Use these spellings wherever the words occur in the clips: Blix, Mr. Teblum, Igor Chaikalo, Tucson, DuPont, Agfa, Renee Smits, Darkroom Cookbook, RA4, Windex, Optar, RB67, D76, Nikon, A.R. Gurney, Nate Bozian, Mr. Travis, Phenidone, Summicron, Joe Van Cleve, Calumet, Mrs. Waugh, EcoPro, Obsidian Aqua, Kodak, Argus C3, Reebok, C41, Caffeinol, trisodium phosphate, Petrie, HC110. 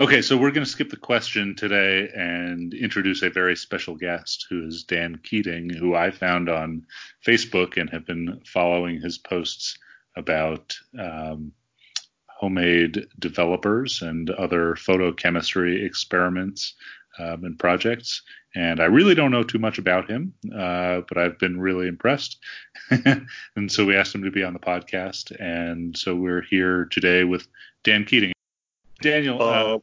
Okay, so we're going to skip the question today and introduce a very special guest, who is Dan Keating, who I found on Facebook and have been following his posts about homemade developers and other photochemistry experiments and projects. And I really don't know too much about him, but I've been really impressed. And so we asked him to be on the podcast. And so we're here today with Dan Keating. Daniel,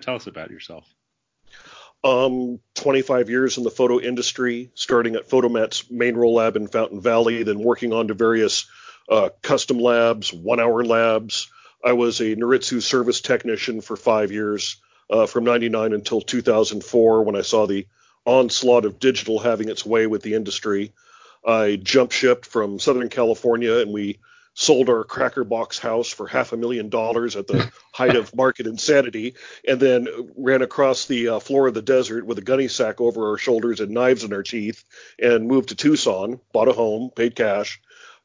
tell us about yourself. 25 years in the photo industry, starting at Photomat's main roll lab in Fountain Valley, then working on to various custom labs, one-hour labs. I was a Noritsu service technician for 5 years, from 99 until 2004, when I saw the onslaught of digital having its way with the industry. I jump shipped from Southern California, and we sold our Cracker Box house for $500,000 at the height of market insanity, and then ran across the floor of the desert with a gunny sack over our shoulders and knives in our teeth, and moved to Tucson, bought a home, paid cash,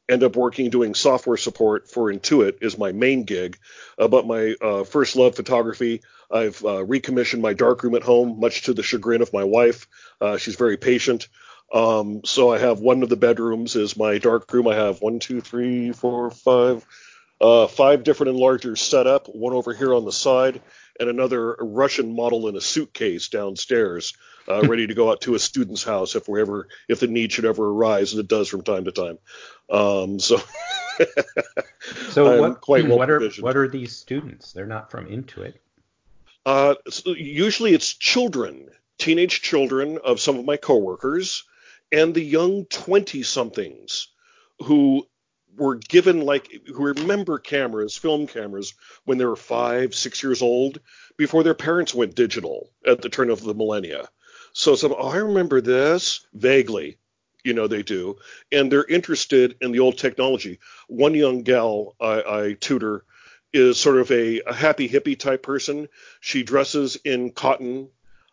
end up working doing software support for Intuit is my main gig. But my first love, photography, I've recommissioned my darkroom at home, much to the chagrin of my wife. She's very patient. So I have one of the bedrooms is my dark room. I have 5 different enlargers set up, one over here on the side, and another Russian model in a suitcase downstairs, ready to go out to a student's house if the need should ever arise, and it does from time to time. So what are these students? They're not from Intuit. So usually it's teenage children of some of my coworkers, and the young 20-somethings who were given, who remember cameras, film cameras, when they were 5, 6 years old, before their parents went digital at the turn of the millennia. So I remember this vaguely, they do, and they're interested in the old technology. One young gal I tutor is sort of a happy hippie type person. She dresses in cotton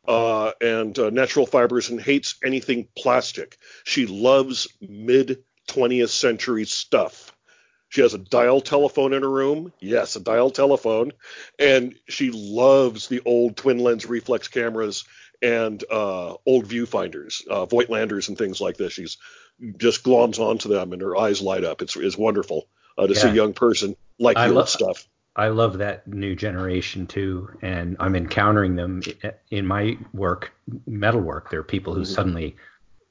and natural fibers and hates anything plastic. She loves mid-20th century stuff. She has a dial telephone in her room. Yes, a dial telephone. And she loves the old twin lens reflex cameras and old viewfinders, Voigtlanders and things like this. She's just gloms onto them and her eyes light up. It's wonderful to see a young person like the old stuff. I love that new generation too, and I'm encountering them in my work, metalwork. There are people who suddenly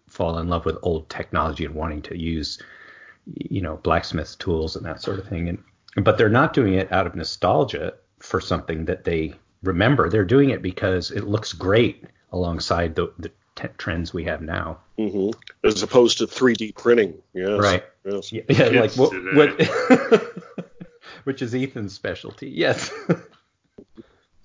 fall in love with old technology and wanting to use, blacksmith's tools and that sort of thing. But they're not doing it out of nostalgia for something that they remember. They're doing it because it looks great alongside the trends we have now. Mm-hmm. As opposed to 3D printing. Yes. Right. Yes. Yeah, like what which is Ethan's specialty, yes.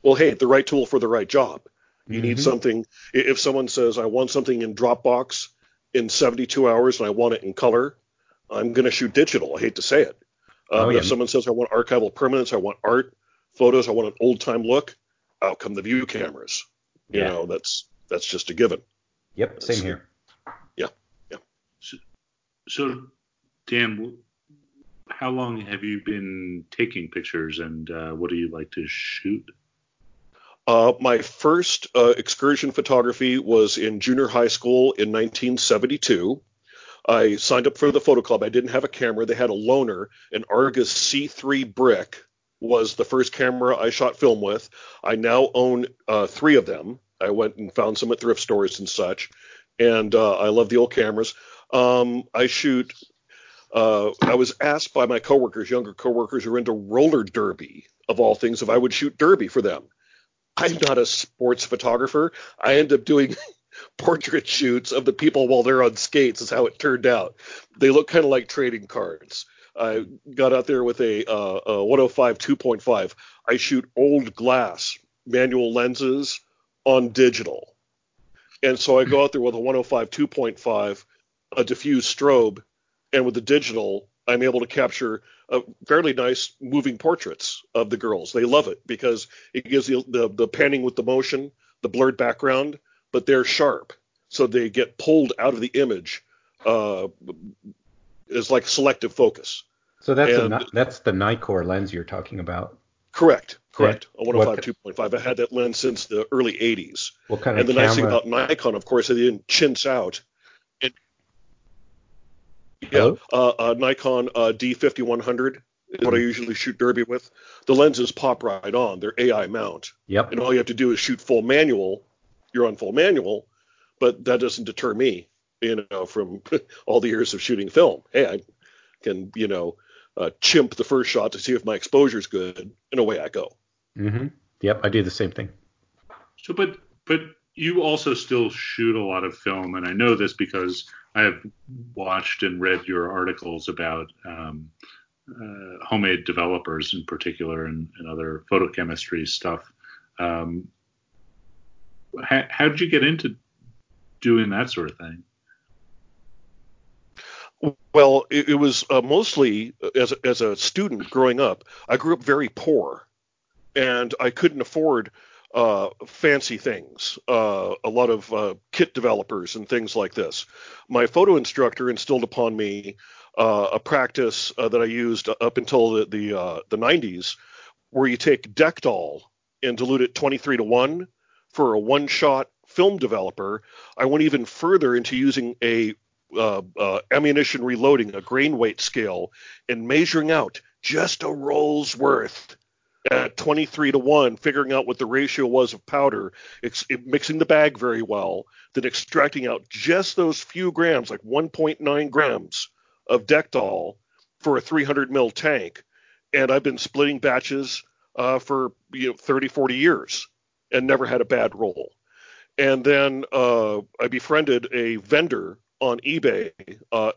Well, hey, the right tool for the right job. You need something. If someone says, I want something in Dropbox in 72 hours and I want it in color, I'm going to shoot digital. I hate to say it. If someone says, I want archival permanence, I want art, photos, I want an old-time look, out come the view cameras. That's just a given. Yep, same here. Yeah. So Dan, how long have you been taking pictures, and what do you like to shoot? My first excursion photography was in junior high school in 1972. I signed up for the photo club. I didn't have a camera. They had a loaner. An Argus C3 brick was the first camera I shot film with. I now own 3 of them. I went and found some at thrift stores and such, and I love the old cameras. I was asked by my coworkers, younger coworkers who are into roller derby, of all things, if I would shoot derby for them. I'm not a sports photographer. I end up doing portrait shoots of the people while they're on skates, is how it turned out. They look kind of like trading cards. I got out there with a 105 2.5. I shoot old glass manual lenses on digital. And so I go out there with a 105 2.5, a diffuse strobe, and with the digital, I'm able to capture fairly nice moving portraits of the girls. They love it because it gives the panning with the motion, the blurred background, but they're sharp. So they get pulled out of the image. It's like selective focus. So that's the Nikkor lens you're talking about. Correct. A 105 2.5. I had that lens since the early 80s. What kind of camera? And the nice thing about Nikon, of course, they didn't chintz out. Nikon D5100 is what I usually shoot derby with. The lenses pop right on. They're AI mount. Yep. And all you have to do is shoot full manual. You're on full manual, but that doesn't deter me, you know, from all the years of shooting film. Hey, I can, you know, chimp the first shot to see if my exposure's good, and away I go. Mm-hmm. Yep, I do the same thing. So, but you also still shoot a lot of film, and I know this because I have watched and read your articles about homemade developers in particular and other photochemistry stuff. How did you get into doing that sort of thing? Well, it was mostly as a student growing up. I grew up very poor, and I couldn't afford fancy things, a lot of kit developers and things like this. My photo instructor instilled upon me a practice that I used up until the 90s, where you take Dektol and dilute it 23:1 for a one-shot film developer. I went even further into using a ammunition reloading, a grain weight scale, and measuring out just a roll's worth at 23:1, figuring out what the ratio was of powder, mixing the bag very well, then extracting out just those few grams, like 1.9 grams of Dektol for a 300 mil tank. And I've been splitting batches for 30, 40 years and never had a bad roll. And then I befriended a vendor on eBay,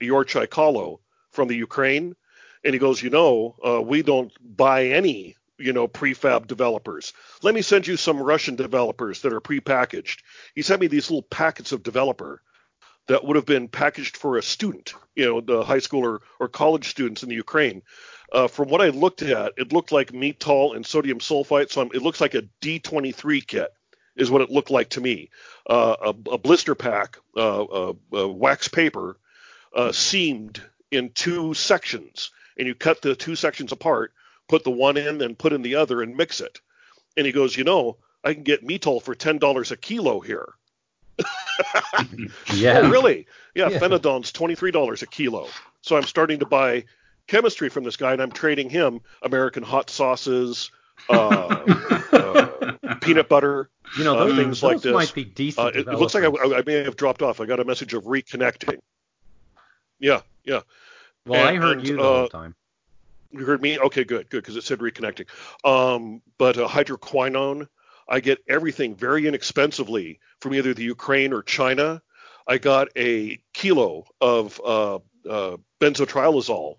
Igor Chaikalo from the Ukraine. And he goes, we don't buy any, prefab developers. Let me send you some Russian developers that are prepackaged. He sent me these little packets of developer that would have been packaged for a student, the high school or college students in the Ukraine. From what I looked at, it looked like Metol and sodium sulfite. So it looks like a D23 kit is what it looked like to me. A blister pack, wax paper, seamed in two sections. And you cut the two sections apart, put the one in, then put in the other and mix it. And he goes, I can get Metol for $10 a kilo here. Yeah. Oh, really? Yeah. Phenidone's $23 a kilo. So I'm starting to buy chemistry from this guy, and I'm trading him American hot sauces, peanut butter, those, things those like this. Might be decent it looks like I may have dropped off. I got a message of reconnecting. Yeah. Well, I heard you the whole time. You heard me? Okay, good, because it said reconnecting. But hydroquinone, I get everything very inexpensively from either the Ukraine or China. I got a kilo of benzotriazole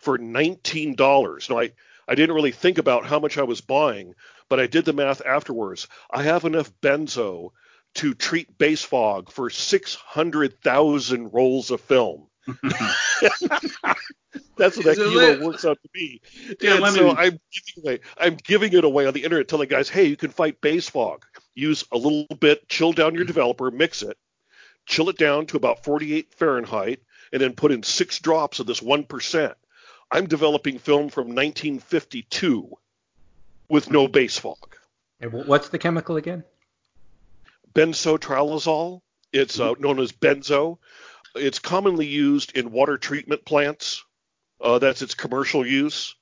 for $19. Now, I didn't really think about how much I was buying, but I did the math afterwards. I have enough benzo to treat base fog for 600,000 rolls of film. That's what that kilo works out to be. Yeah, and so I'm giving it away on the internet, telling guys, hey, you can fight base fog. Use a little bit, chill down your developer, mix it, chill it down to about 48 Fahrenheit, and then put in 6 drops of this 1%. I'm developing film from 1952 with no base fog. And what's the chemical again? Benzotriazole. It's known as benzo. It's commonly used in water treatment plants. That's its commercial use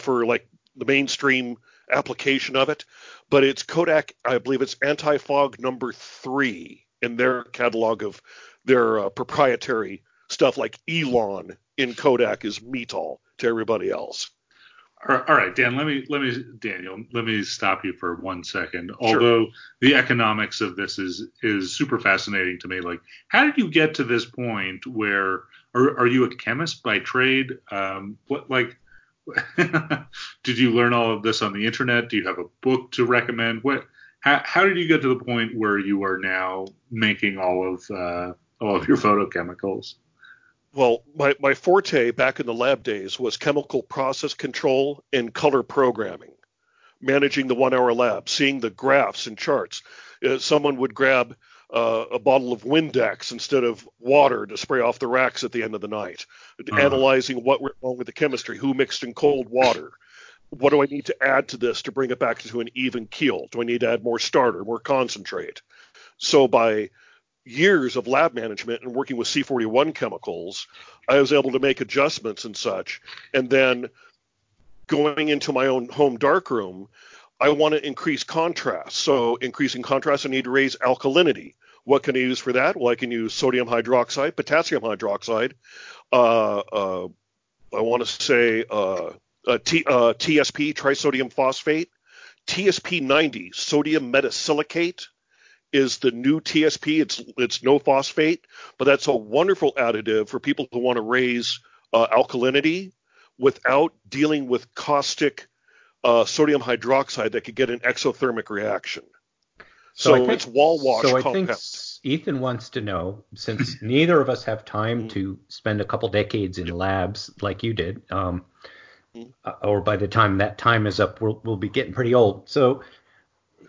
for like the mainstream application of it. But it's Kodak, I believe it's anti-fog number 3 in their catalog of their proprietary stuff, like Elon in Kodak is Metol to everybody else. All right, Dan, let me stop you for 1 second. Although the economics of this is super fascinating to me. Like, how did you get to this point where, are you a chemist by trade? Did you learn all of this on the internet? Do you have a book to recommend? How did you get to the point where you are now making all of your photochemicals? Well, my forte back in the lab days was chemical process control and color programming, managing the 1-hour lab, seeing the graphs and charts. Someone would grab a bottle of Windex instead of water to spray off the racks at the end of the night, analyzing what went wrong with the chemistry, who mixed in cold water. what do I need to add to this to bring it back to an even keel? Do I need to add more starter, more concentrate? So by years of lab management and working with C41 chemicals, I was able to make adjustments and such. And then going into my own home darkroom, I want to increase contrast. So increasing contrast, I need to raise alkalinity. What can I use for that? Well, I can use sodium hydroxide, potassium hydroxide. I want to say TSP, trisodium phosphate. TSP 90, sodium metasilicate, is the new TSP. It's no phosphate, but that's a wonderful additive for people who want to raise alkalinity without dealing with caustic sodium hydroxide that could get an exothermic reaction. So it's wall wash compound. So I think Ethan wants to know, since neither of us have time to spend a couple decades in labs like you did, or by the time that time is up, we'll be getting pretty old. So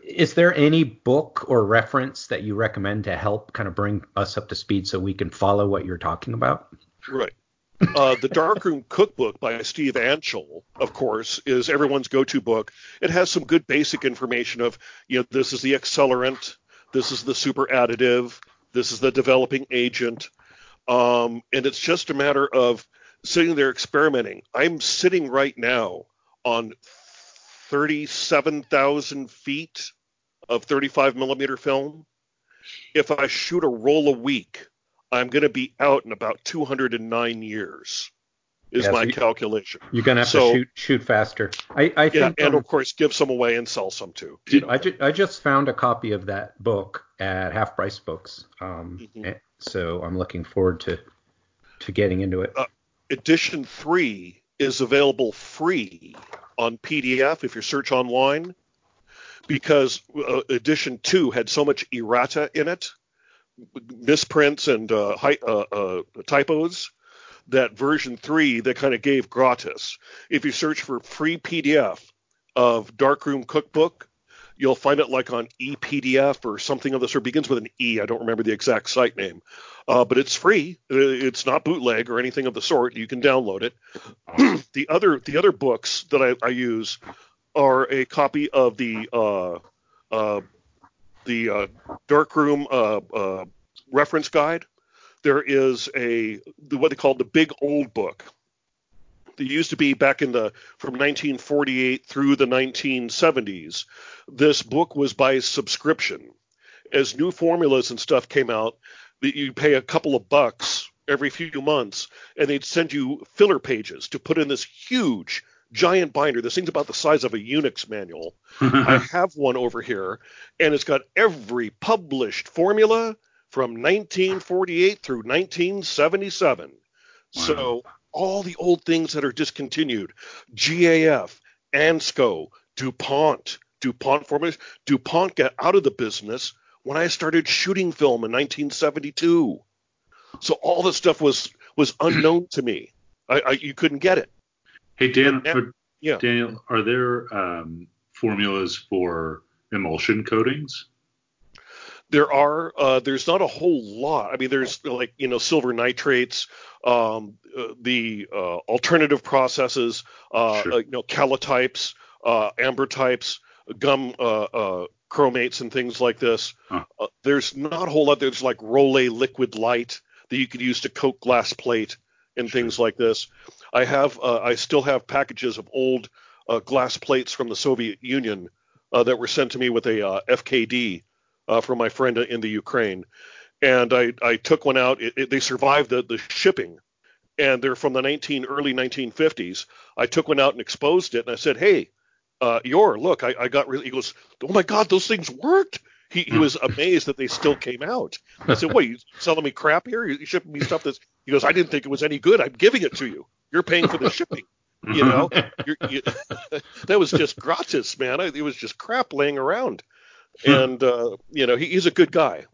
is there any book or reference that you recommend to help kind of bring us up to speed so we can follow what you're talking about? Right. The Darkroom Cookbook by Steve Anschel, of course, is everyone's go-to book. It has some good basic information of, this is the accelerant, this is the super additive, this is the developing agent. And it's just a matter of sitting there experimenting. I'm sitting right now on 37,000 feet of 35 millimeter film. If I shoot a roll a week, I'm going to be out in about 209 years is my calculation. You're going to have to shoot faster. I think, and of course, give some away and sell some too. I just found a copy of that book at Half Price Books. So I'm looking forward to getting into it. Edition 3 is available free on PDF if you search online, because edition 2 had so much errata in it, misprints and typos, that version 3 they kind of gave gratis. If you search for free PDF of Darkroom Cookbook, you'll find it like on ePDF or something of the sort. It begins with an E. I don't remember the exact site name, but it's free. It's not bootleg or anything of the sort. You can download it. The other books that I use are a copy of the Darkroom reference guide. There is what they call the Big Old Book. It used to be back in from 1948 through the 1970s. This book was by subscription. As new formulas and stuff came out, that you pay a couple of bucks every few months, and they'd send you filler pages to put in this huge, giant binder. This thing's about the size of a Unix manual. I have one over here, and it's got every published formula from 1948 through 1977. Wow. So all the old things that are discontinued, GAF, ANSCO, DuPont formation. DuPont got out of the business when I started shooting film in 1972. So all this stuff was unknown to me. You couldn't get it. Hey, Dan, Daniel, are there formulas for emulsion coatings? There are. There's not a whole lot. I mean, there's silver nitrates, the alternative processes, sure. Calotypes, amber types, gum chromates, and things like this. Huh. There's not a whole lot. There's like Rollet liquid light that you could use to coat glass plate and sure. things like this. I have. I still have packages of old glass plates from the Soviet Union that were sent to me with a FKD. From my friend in the Ukraine, and I took one out. They survived the shipping, and they're from the early 1950s. I took one out and exposed it, and I said, "Hey, look, I got really." He goes, "Oh my God, those things worked!" He was amazed that they still came out. I said, "What, you selling me crap here? You shipping me stuff that's?" He goes, "I didn't think it was any good. I'm giving it to you. You're paying for the shipping." That was just gratis, man. It was just crap laying around. And, he's a good guy.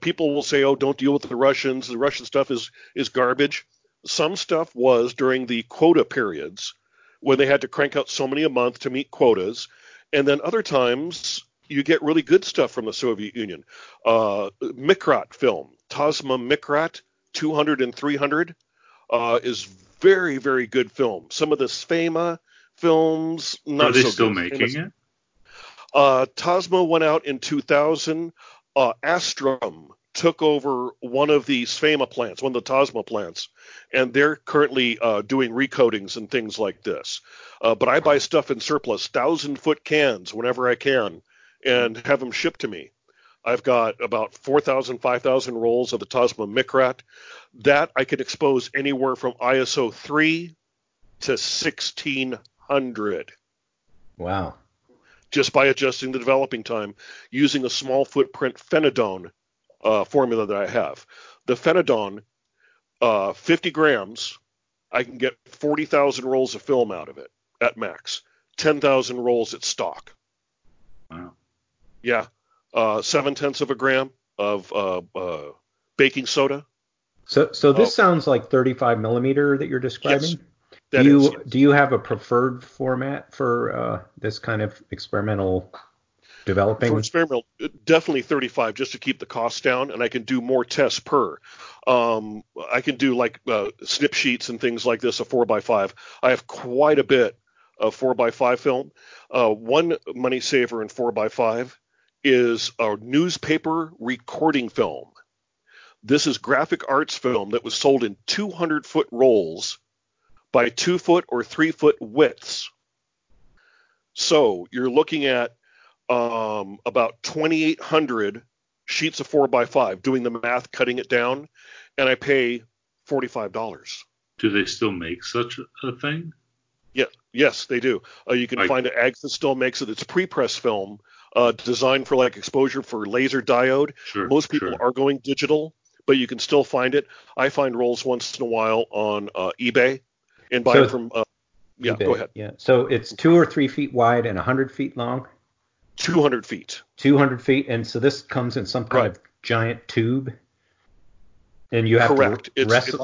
People will say, oh, don't deal with the Russians. The Russian stuff is garbage. Some stuff was during the quota periods when they had to crank out so many a month to meet quotas. And then other times you get really good stuff from the Soviet Union. Mikrat film, Tasma Mikrat 200 and 300 is very, very good film. Some of this FEMA, films. Not Are they so still good. Making it? Tasma went out in 2000. Astrum took over one of the Sfema plants, one of the Tasma plants, and they're currently doing recoatings and things like this. But I buy stuff in surplus, 1,000-foot cans whenever I can, and have them shipped to me. I've got about 4,000, 5,000 rolls of the Tasma Mikrat. That I could expose anywhere from ISO 3 to 1,600. Wow. Just by adjusting the developing time using a small footprint Phenidone formula that I have. The Phenidone, 50 grams, I can get 40,000 rolls of film out of it at max. 10,000 rolls at stock. Wow. Yeah. 0.7 of a gram of baking soda. So this sounds like 35 millimeter that you're describing. Yes, do you have a preferred format for this kind of experimental developing? For experimental, definitely 35, just to keep the cost down, and I can do more tests per. I can do like snip sheets and things like this, a 4x5. I have quite a bit of 4x5 film. One money saver in 4x5 is a newspaper recording film. This is graphic arts film that was sold in 200-foot rolls by 2-foot or 3-foot widths. So you're looking at about 2,800 sheets of 4x5, doing the math, cutting it down, and I pay $45. Do they still make such a thing? Yeah. Yes, they do. You can find an Agfa that still makes it. It's pre-press film. Designed for like exposure for laser diode. Sure, most people are going digital, but you can still find it. I find rolls once in a while on eBay and buy it from. Yeah, eBay, go ahead. Yeah, so it's 2 or 3 feet wide and 100 feet long. 200 feet. 200 feet, and so this comes in some kind of giant tube, and you have to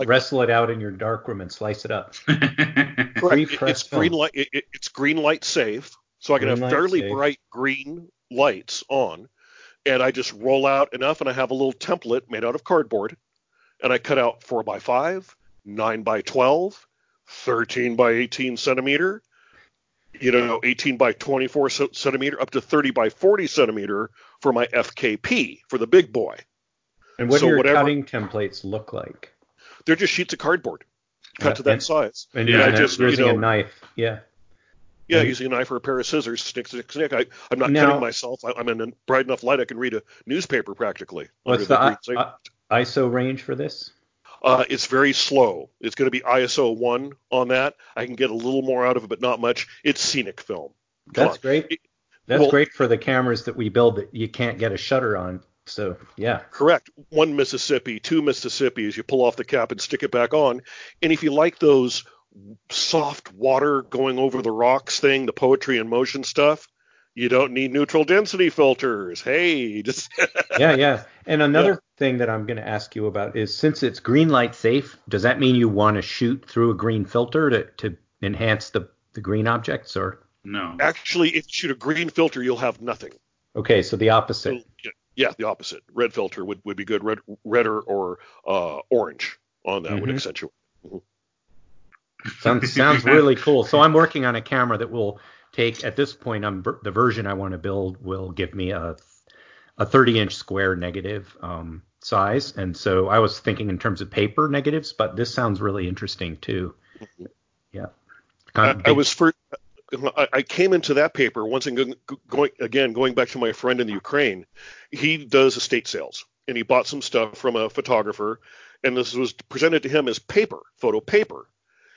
wrestle it out in your darkroom and slice it up. It's green light safe, so I can have fairly bright green lights on, and I just roll out enough, and I have a little template made out of cardboard, and I cut out 4x5, 9x12, 13x18 centimeter, 18x24 centimeter, up to 30x40 centimeter for my FKP, for the big boy. And what do your cutting templates look like? They're just sheets of cardboard cut to that size. And I just using a knife, Yeah, using a knife or a pair of scissors, snick. I'm not cutting myself. I'm in a bright enough light I can read a newspaper practically. What's the ISO range for this? It's very slow. It's going to be ISO 1 on that. I can get a little more out of it, but not much. It's scenic film. That's great. That's great for the cameras that we build that you can't get a shutter on. So, yeah. Correct. 1 Mississippi, 2 Mississippi as you pull off the cap and stick it back on. And if you like those soft water going over the rocks thing, the poetry in motion stuff, you don't need neutral density filters. Hey, just And another thing that I'm going to ask you about is, since it's green light safe, does that mean you want to shoot through a green filter to enhance the green objects, or no? Actually, if you shoot a green filter, you'll have nothing. Okay, so the opposite. So, yeah, the opposite. Red filter would be good. Redder or orange on that would accentuate. Mm-hmm. Sounds really cool. So I'm working on a camera that will take, at this point, the version I want to build will give me a 30-inch square negative size. And so I was thinking in terms of paper negatives, but this sounds really interesting too. Yeah. I came into that paper once, and going back to my friend in the Ukraine, he does estate sales, and he bought some stuff from a photographer, and this was presented to him as paper, photo paper.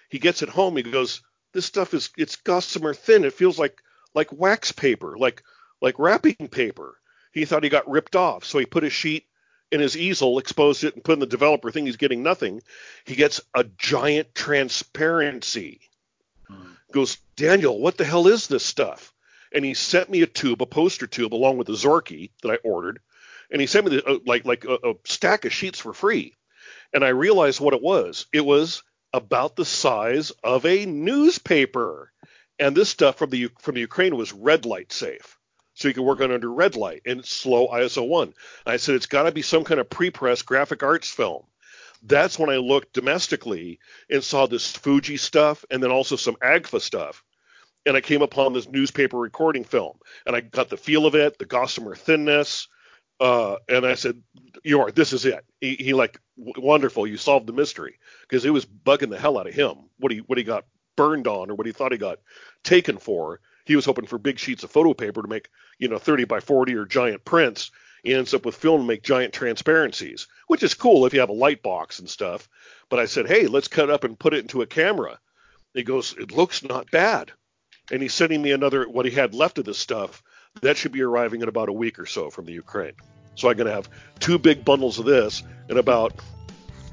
He gets it home. He goes, "This stuff it's gossamer thin. It feels like wax paper, like wrapping paper." He thought he got ripped off, so he put a sheet in his easel, exposed it, and put in the developer thing. He's getting nothing. He gets a giant transparency. Goes, "Daniel, what the hell is this stuff?" And he sent me a poster tube, along with the Zorky that I ordered, and he sent me a stack of sheets for free. And I realized what it was. It was about the size of a newspaper, and this stuff from the Ukraine was red light safe, so you can work on under red light, and it's slow ISO 1. And I said it's got to be some kind of pre-press graphic arts film. That's when I looked domestically and saw this Fuji stuff, and then also some Agfa stuff, and I came upon this newspaper recording film, and I got the feel of it, the gossamer thinness, and I said, "York, this is it." He like, "Wonderful, you solved the mystery," because it was bugging the hell out of him. What he got burned on, or what he thought he got taken for. He was hoping for big sheets of photo paper to make, 30 by 40 or giant prints. He ends up with film to make giant transparencies, which is cool if you have a light box and stuff. But I said, "Hey, let's cut up and put it into a camera." He goes, "It looks not bad." And he's sending me another, what he had left of this stuff. That should be arriving in about a week or so from the Ukraine. So I'm going to have two big bundles of this and about,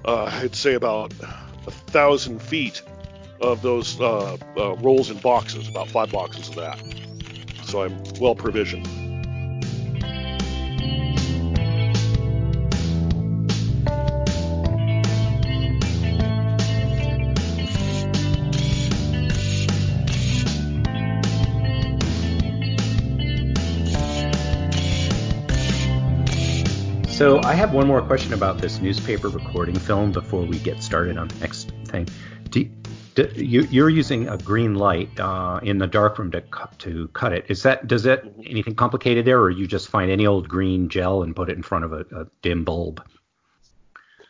I'd say about 1,000 feet of those rolls and boxes, about 5 boxes of that. So I'm well provisioned. So I have one more question about this newspaper recording film before we get started on the next thing. You're using a green light in the darkroom to cut it. Does that anything complicated there, or you just find any old green gel and put it in front of a dim bulb?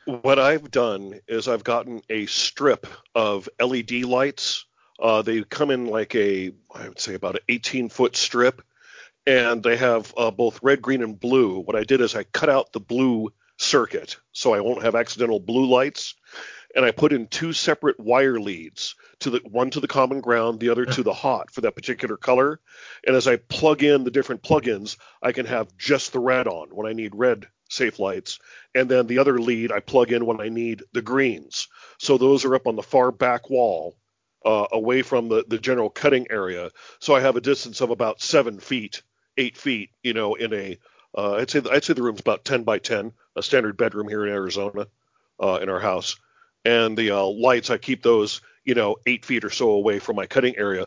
What I've done is I've gotten a strip of LED lights. They come in like I would say about an 18-foot strip. And they have both red, green, and blue. What I did is I cut out the blue circuit so I won't have accidental blue lights. And I put in 2 separate wire leads, one to the common ground, the other to the hot for that particular color. And as I plug in the different plugins, I can have just the red on when I need red safe lights. And then the other lead I plug in when I need the greens. So those are up on the far back wall, away from the general cutting area. So I have a distance of about 7 feet. 8 feet, in a, I'd say the room's about 10 by 10, a standard bedroom here in Arizona, in our house. And the lights, I keep those, 8 feet or so away from my cutting area,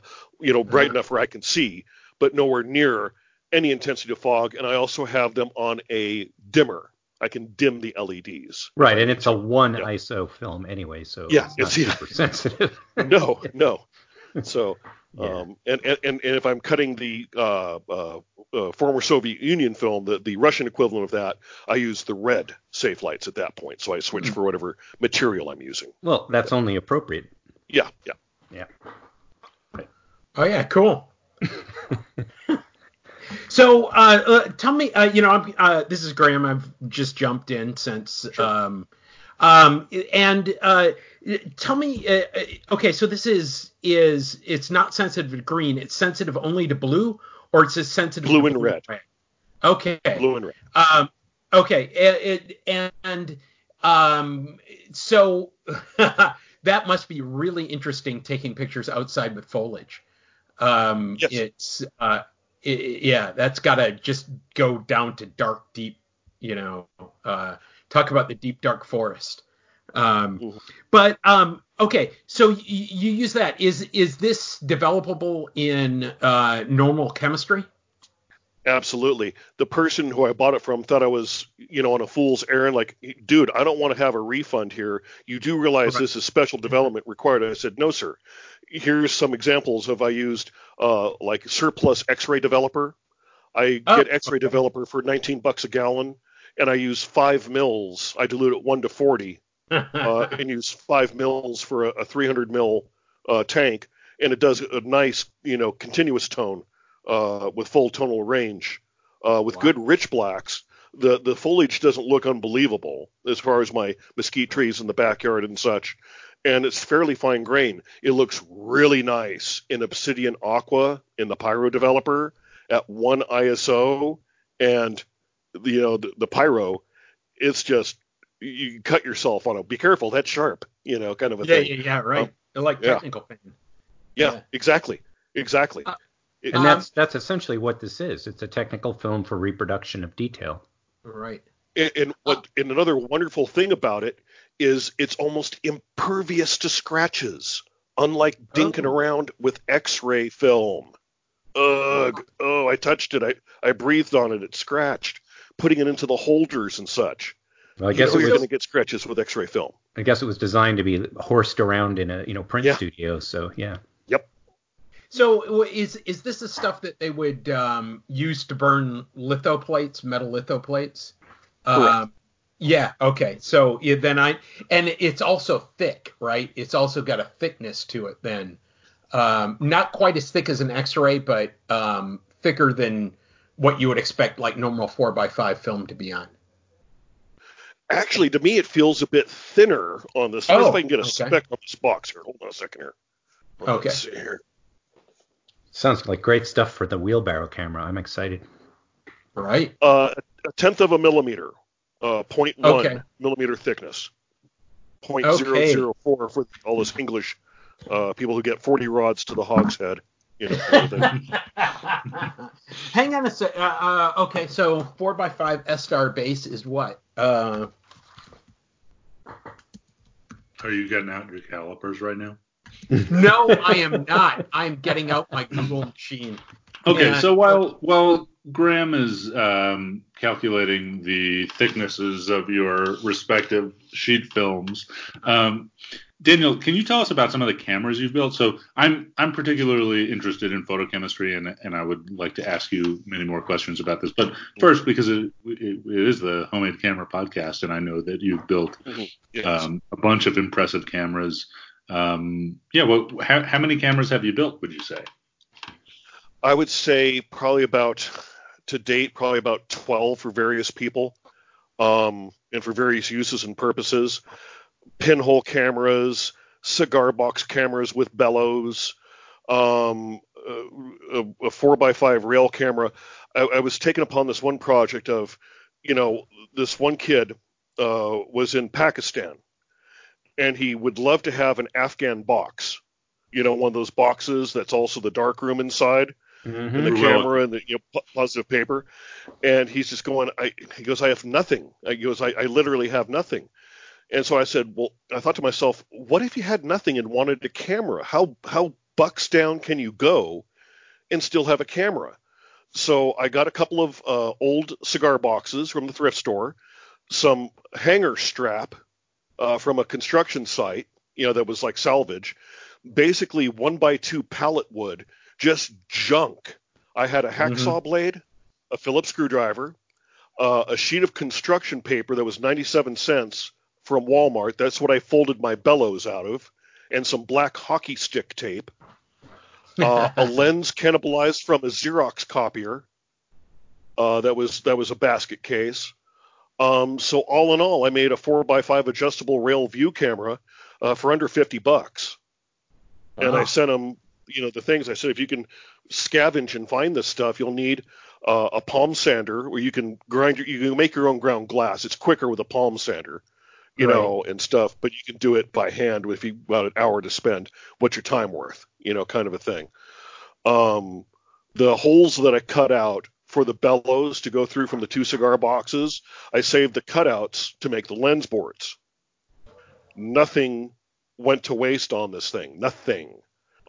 bright enough where I can see, but nowhere near any intensity of fog. And I also have them on a dimmer. I can dim the LEDs. Right, and it's a one ISO film anyway, so it's not super sensitive. No. So, and if I'm cutting the former Soviet Union film, the Russian equivalent of that, I use the red safe lights at that point. So I switch for whatever material I'm using. Well, that's only appropriate. Yeah. Right. Oh yeah, cool. So tell me, this is Graham. I've just jumped in since. Sure. Tell me, okay, so this is it's not sensitive to green. It's sensitive only to blue, or it's just sensitive blue to and red. Red. Okay. Blue and red. Okay. So that must be really interesting taking pictures outside with foliage. Yes. It's, that's gotta just go down to dark, deep, talk about the deep, dark forest. But, okay, so you use that. Is this developable in normal chemistry? Absolutely. The person who I bought it from thought I was, on a fool's errand, like, dude, I don't want to have a refund here. You do realize this is special development required. I said, no, sir. Here's some examples of I used like surplus X-ray developer. I get X-ray developer for $19 a gallon. And I use 5 mils. I dilute it 1 to 40, and use 5 mils for a 300 mil tank, and it does a nice, continuous tone with full tonal range with good rich blacks. The foliage doesn't look unbelievable as far as my mesquite trees in the backyard and such, and it's fairly fine grain. It looks really nice in Obsidian Aqua in the Pyro developer at 1 ISO and. The Pyro, it's just you cut yourself on a be careful, that's sharp, kind of a thing. Yeah, right. Like technical thing. Yeah, exactly. And that's essentially what this is. It's a technical film for reproduction of detail. Right. And another wonderful thing about it is it's almost impervious to scratches, unlike dinking around with X-ray film. Ugh! Oh, I touched it. I breathed on it. It scratched. Putting it into the holders and such. Well, I guess you're going to get scratches with X-ray film. I guess it was designed to be horsed around in a print studio. So yeah. Yep. So is this the stuff that they would use to burn litho plates, metal litho plates? Correct. Yeah. Okay. So then and it's also thick, right? It's also got a thickness to it then. Not quite as thick as an X-ray, but thicker than what you would expect like normal 4x5 film to be on. Actually, to me, it feels a bit thinner on this. If I can get a spec on this box here. Hold on a second here. Let's see here. Sounds like great stuff for the wheelbarrow camera. I'm excited. Right. A tenth of a millimeter, 0.1 millimeter thickness, 0.004 for all those English people who get 40 rods to the hog's head. You know, hang on a sec. Okay, so 4x5 S-Star base is what? Are you getting out your calipers right now? No, I am not. I'm getting out my Google machine. Okay, so while Graham is calculating the thicknesses of your respective sheet films, Daniel, can you tell us about some of the cameras you've built? So I'm particularly interested in photochemistry, and I would like to ask you many more questions about this. But first, because it is the Homemade Camera podcast, and I know that you've built a bunch of impressive cameras. How many cameras have you built, would you say? I would say probably about 12 for various people and for various uses and purposes. Pinhole cameras, cigar box cameras with bellows, a 4x5 rail camera. I was taken upon this one project of, this one kid was in Pakistan, and he would love to have an Afghan box, one of those boxes that's also the darkroom inside, mm-hmm. and the camera and the positive paper. And he's just going, he goes, I have nothing. He goes, I literally have nothing. And so I said, well, I thought to myself, what if you had nothing and wanted a camera? How bucks down can you go and still have a camera? So I got a couple of old cigar boxes from the thrift store, some hanger strap from a construction site, that was like salvage, basically 1x2 pallet wood, just junk. I had a hacksaw mm-hmm. blade, a Phillips screwdriver, a sheet of construction paper that was 97 cents. From Walmart. That's what I folded my bellows out of, and some black hockey stick tape, a lens cannibalized from a Xerox copier that was a basket case. So all in all, I made a 4x5 adjustable rail view camera for under $50, and I sent them the things. I said, if you can scavenge and find this stuff, you'll need a palm sander where you can grind. You can make your own ground glass. It's quicker with a palm sander. And stuff, but you can do it by hand if you about an hour to spend. What's your time worth? Kind of a thing. The holes that I cut out for the bellows to go through from the two cigar boxes, I saved the cutouts to make the lens boards. Nothing went to waste on this thing. Nothing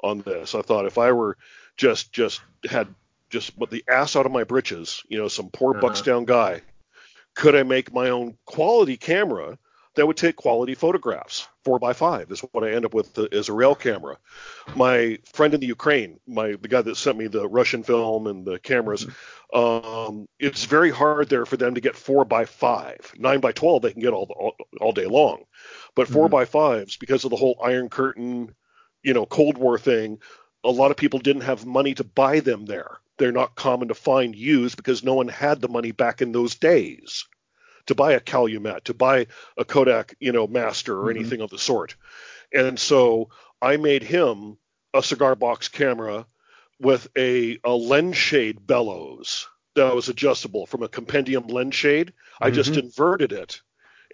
on this. I thought if I were just put the ass out of my britches, some poor bucks down guy, could I make my own quality camera that would take quality photographs? 4x5 is what I end up with as a rail camera. My friend in the Ukraine, the guy that sent me the Russian film and the cameras, it's very hard there for them to get 4x5. 9x12 they can get all day long, but 4x5s, because of the whole Iron Curtain, Cold War thing, a lot of people didn't have money to buy them there. They're not common to find used because no one had the money back in those days to buy a Calumet, to buy a Kodak, Master or anything of the sort. And so I made him a cigar box camera with a lens shade bellows that was adjustable from a compendium lens shade. I just inverted it.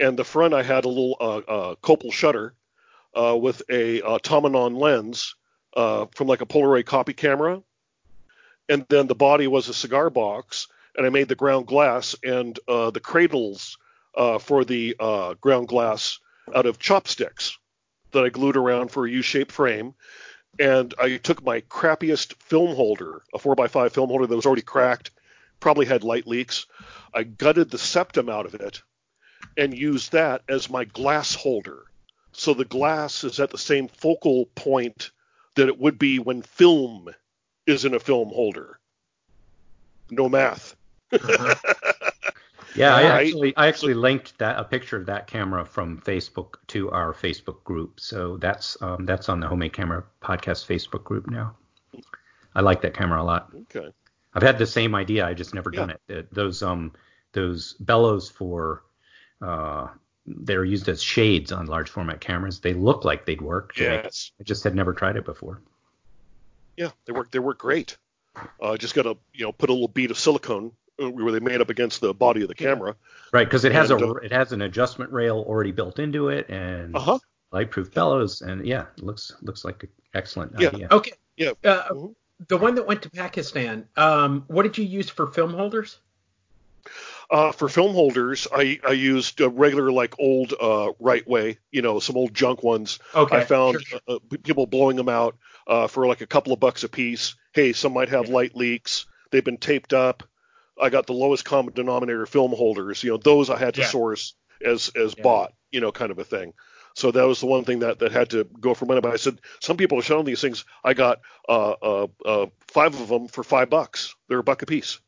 And the front, I had a little Copal shutter with a Tamanon lens from like a Polaroid copy camera. And then the body was a cigar box, and I made the ground glass and the cradles for the ground glass out of chopsticks that I glued around for a U-shaped frame. And I took my crappiest film holder, a 4x5 film holder that was already cracked, probably had light leaks. I gutted the septum out of it and used that as my glass holder. So the glass is at the same focal point that it would be when film is in a film holder. No math. Yeah, I actually linked that a picture of that camera from Facebook to our Facebook group. So that's on the Homemade Camera Podcast Facebook group now. I like that camera a lot. Okay. I've had the same idea. I just never done it. Those bellows for they're used as shades on large format cameras. They look like they'd work. Yes. I just had never tried it before. Yeah, they work great. Just got to put a little bead of silicone where they made up against the body of the camera. Right, because it has an adjustment rail already built into it and lightproof bellows, and it looks like an excellent idea. Okay. Yeah. The one that went to Pakistan, what did you use for film holders? For film holders, I used a regular, like old Right Way, some old junk ones. Okay. I found people blowing them out for like a couple of bucks a piece. Hey, some might have light leaks. They've been taped up. I got the lowest common denominator film holders. Those I had to source as bought, kind of a thing. So that was the one thing that had to go for money. But I said, some people are selling these things. I got 5 of them for $5. They're $1 a piece.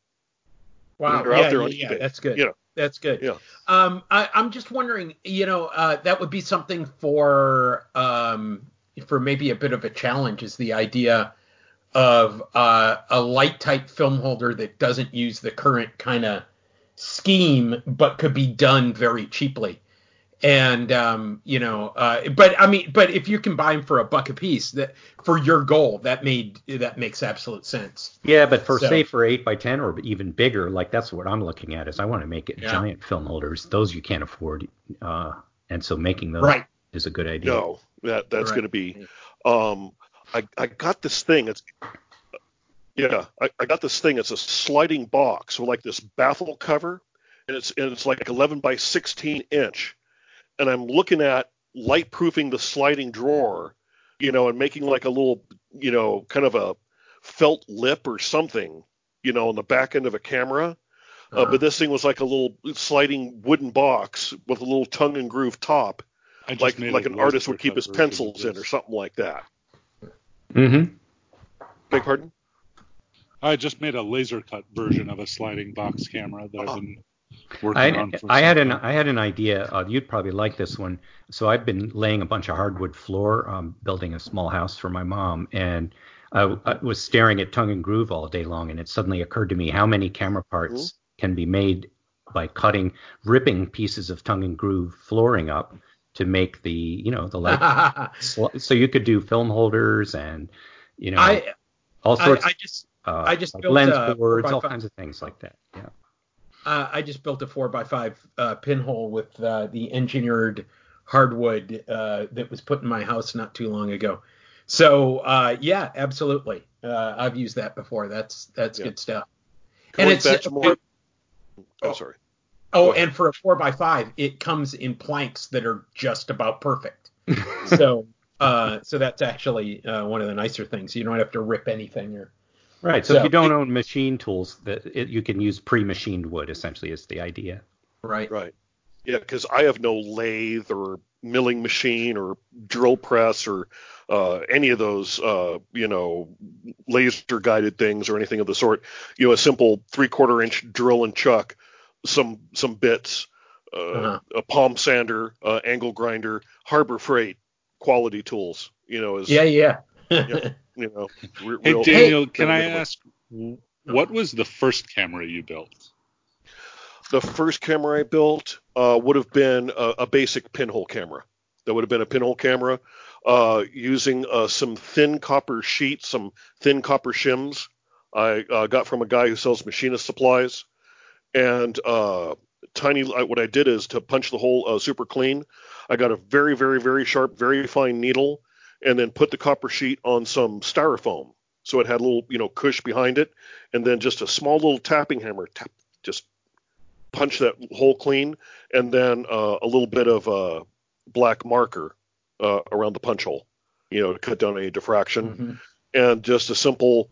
Wow. They're out there on eBay. That's good. That's good. Yeah. I'm just wondering, that would be something for maybe a bit of a challenge, is the idea of a light type film holder that doesn't use the current kind of scheme, but could be done very cheaply. And, but if you can buy them for $1 a piece for your goal, that makes absolute sense. Yeah. But for 8x10 or even bigger, like that's what I'm looking at, is I want to make it giant film holders. Those you can't afford. And so making those is a good idea. No, that's going to be, I got this thing. I got this thing. It's a sliding box with like this baffle cover, and it's like 11 by 16 inch. And I'm looking at light proofing the sliding drawer, and making like a little, kind of a felt lip or something, on the back end of a camera. But this thing was like a little sliding wooden box with a little tongue and groove top, like an artist would keep his pencils in or something like that. Mm-hmm. Beg pardon? I just made a laser cut version of a sliding box camera that I've been working on. I had an idea. You'd probably like this one. So I've been laying a bunch of hardwood floor, building a small house for my mom, and I was staring at tongue and groove all day long, and it suddenly occurred to me how many camera parts can be made by ripping pieces of tongue and groove flooring up to make the, the light. So you could do film holders and, all sorts. I just like built lens boards, all kinds of things like that. Yeah. I just built a 4x5 pinhole with the engineered hardwood that was put in my house not too long ago. So absolutely. I've used that before. That's good stuff. Going and it's more. Oh, sorry. Oh, and for a 4x5, it comes in planks that are just about perfect. So that's actually one of the nicer things. You don't have to rip anything or. Right. So if you don't own machine tools, you can use pre-machined wood, essentially, is the idea. Right. Right. Yeah, because I have no lathe or milling machine or drill press or any of those, laser guided things or anything of the sort. A simple 3/4 inch drill and chuck, some bits, a palm sander, angle grinder, Harbor Freight quality tools. Yeah. Hey, Daniel, can I ask, what was the first camera you built? The first camera I built would have been a basic pinhole camera. That would have been a pinhole camera using some thin copper sheets, some thin copper shims I got from a guy who sells machinist supplies. And what I did is to punch the hole super clean. I got a very, very, very sharp, very fine needle, and then put the copper sheet on some styrofoam. So it had a little, cush behind it, and then just a small little tapping hammer, just punch that hole clean, and then a little bit of black marker around the punch hole, to cut down any diffraction. Mm-hmm. And just a simple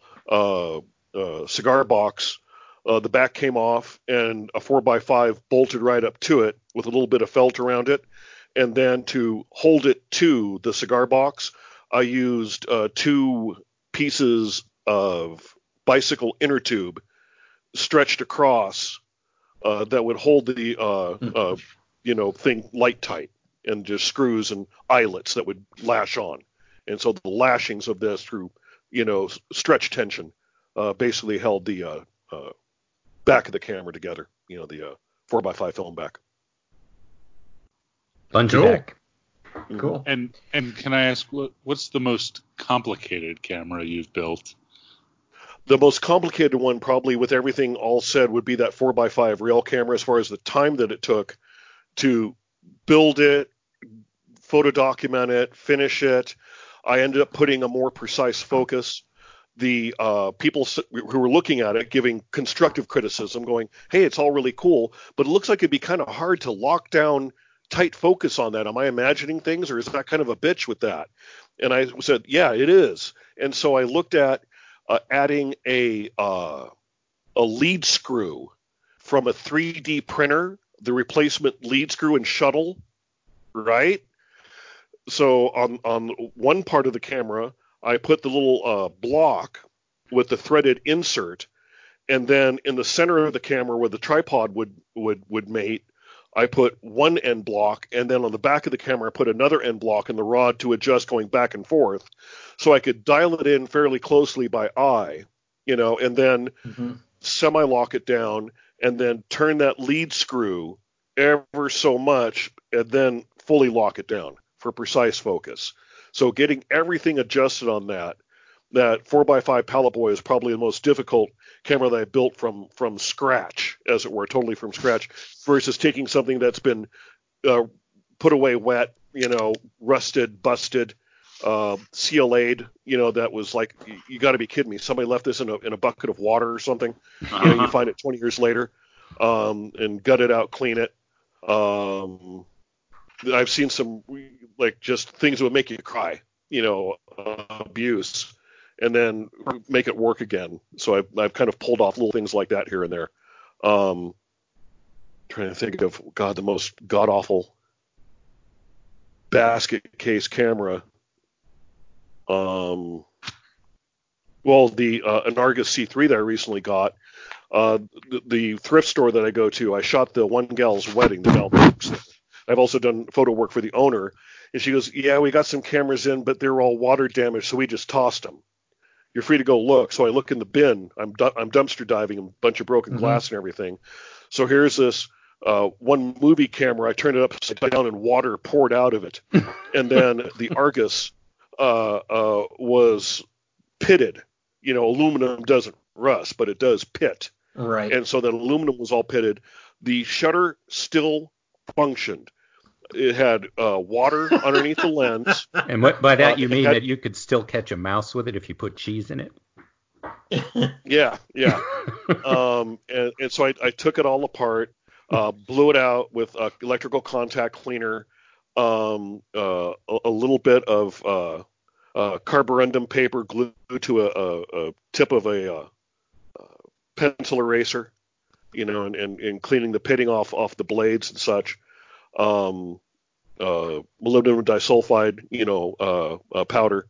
cigar box. The back came off, and a 4x5 bolted right up to it with a little bit of felt around it. And then to hold it to the cigar box, I used two pieces of bicycle inner tube stretched across that would hold the thing light tight, and just screws and eyelets that would lash on. And so the lashings of this through, stretch tension basically held the back of the camera together, the 4x5 film back. Bungee back. Cool. And can I ask, what's the most complicated camera you've built? The most complicated one, probably with everything all said, would be that 4x5 rail camera, as far as the time that it took to build it, photo document it, finish it. I ended up putting a more precise focus. The people who were looking at it giving constructive criticism, going, hey, it's all really cool, but it looks like it'd be kind of hard to lock down tight focus on that. Am I imagining things, or is that kind of a bitch with that? And I said, yeah, it is. And so I looked at adding a lead screw from a 3D printer, the replacement lead screw and shuttle, right? So on one part of the camera, I put the little block with the threaded insert, and then in the center of the camera where the tripod would mate, I put one end block, and then on the back of the camera I put another end block and the rod to adjust going back and forth, so I could dial it in fairly closely by eye, and then semi-lock it down, and then turn that lead screw ever so much, and then fully lock it down for precise focus. So getting everything adjusted on that 4x5 Pallet Boy is probably the most difficult camera that I built from scratch, as it were, totally from scratch, versus taking something that's been put away wet, rusted, busted, CLA'd, that was like, you got to be kidding me. Somebody left this in a bucket of water or something. You find it 20 years later and gut it out, clean it. I've seen some, like, just things that would make you cry, abuse, and then make it work again. So I've kind of pulled off little things like that here and there. Trying to think of, the most god-awful basket case camera. The an Argus C3 that I recently got, the thrift store that I go to, I shot the one gal's wedding, the gal works. I've also done photo work for the owner, and she goes, yeah, we got some cameras in, but they're all water damaged, so we just tossed them. You're free to go look. So I look in the bin. I'm dumpster diving, a bunch of broken glass and everything. So here's this one movie camera. I turned it upside down, and water poured out of it. And then the Argus was pitted. Aluminum doesn't rust, but it does pit. Right. And so that aluminum was all pitted. The shutter still functioned. It had water underneath the lens. And what by that you mean that you could still catch a mouse with it if you put cheese in it? Yeah. And so I took it all apart, blew it out with electrical contact cleaner, a little bit of carborundum paper glued to a tip of a pencil eraser, and cleaning the pitting off the blades and such. Molybdenum disulfide, powder,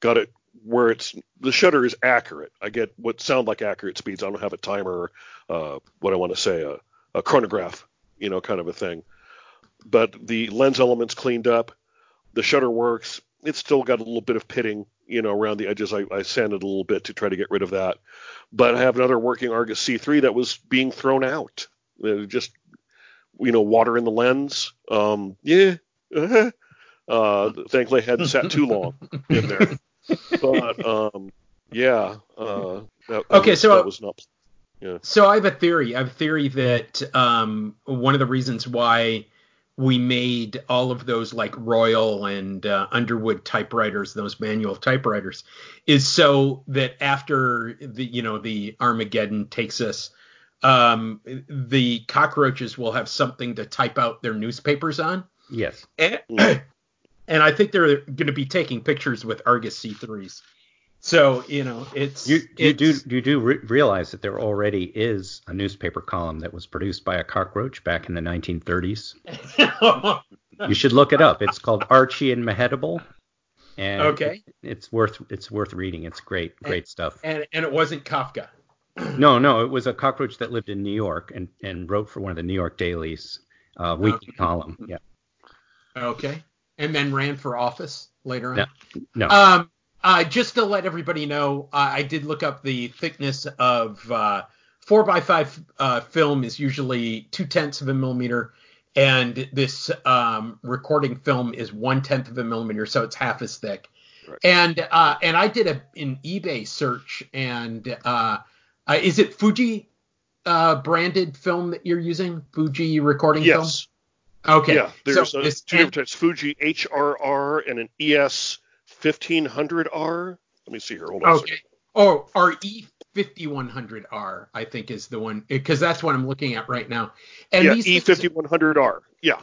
got it where the shutter is accurate. I get what sound like accurate speeds. I don't have a timer, a chronograph, kind of a thing, but the lens elements cleaned up, the shutter works. It's still got a little bit of pitting, around the edges. I sanded a little bit to try to get rid of that, but I have another working Argus C3 that was being thrown out. It just, water in the lens. Thankfully I hadn't sat too long in there. But that was not. Yeah. So I have a theory. That one of the reasons why we made all of those like Royal and Underwood typewriters, those manual typewriters, is so that after the Armageddon takes us, the cockroaches will have something to type out their newspapers on. Yes. And I think they're going to be taking pictures with Argus C3s. So, it's... You do realize that there already is a newspaper column that was produced by a cockroach back in the 1930s. You should look it up. It's called Archie and Mehedable. And okay. It's worth reading. It's great stuff. And it wasn't Kafka. No, it was a cockroach that lived in New York and wrote for one of the New York dailies, weekly column. Yeah. Okay. And then ran for office later on. No. Just to let everybody know, I did look up the thickness of 4x5 film is usually 0.2 millimeters, and this recording film is 0.1 millimeter, so it's half as thick. Right. And I did an eBay search, and is it Fuji branded film that you're using? Fuji recording film? Yes. Okay. Yeah, there's two different types: Fuji HRR and an ES 1500R. Let me see here. Hold on. Okay. Oh, RE 5100R, I think, is the one, because that's what I'm looking at right now. And yeah, E5100R. Yeah.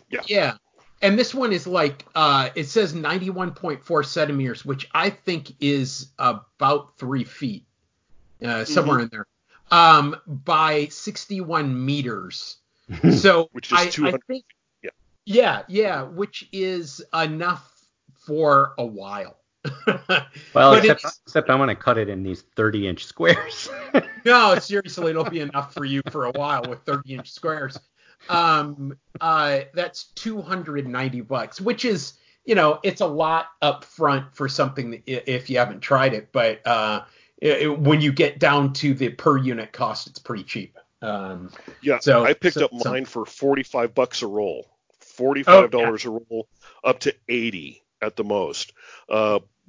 And this one is like, it says 91.4 centimeters, which I think is about 3 feet, somewhere in there, by 61 meters. So which is 200. I think, yeah, which is enough for a while. Well, except I want to cut it in these 30-inch squares. No, seriously, it'll be enough for you for a while with 30-inch squares. That's $290, which is, it's a lot up front for something that, if you haven't tried it. But when you get down to the per unit cost, it's pretty cheap. So I picked up mine for $45 a roll, $45 a roll, up to $80 at the most.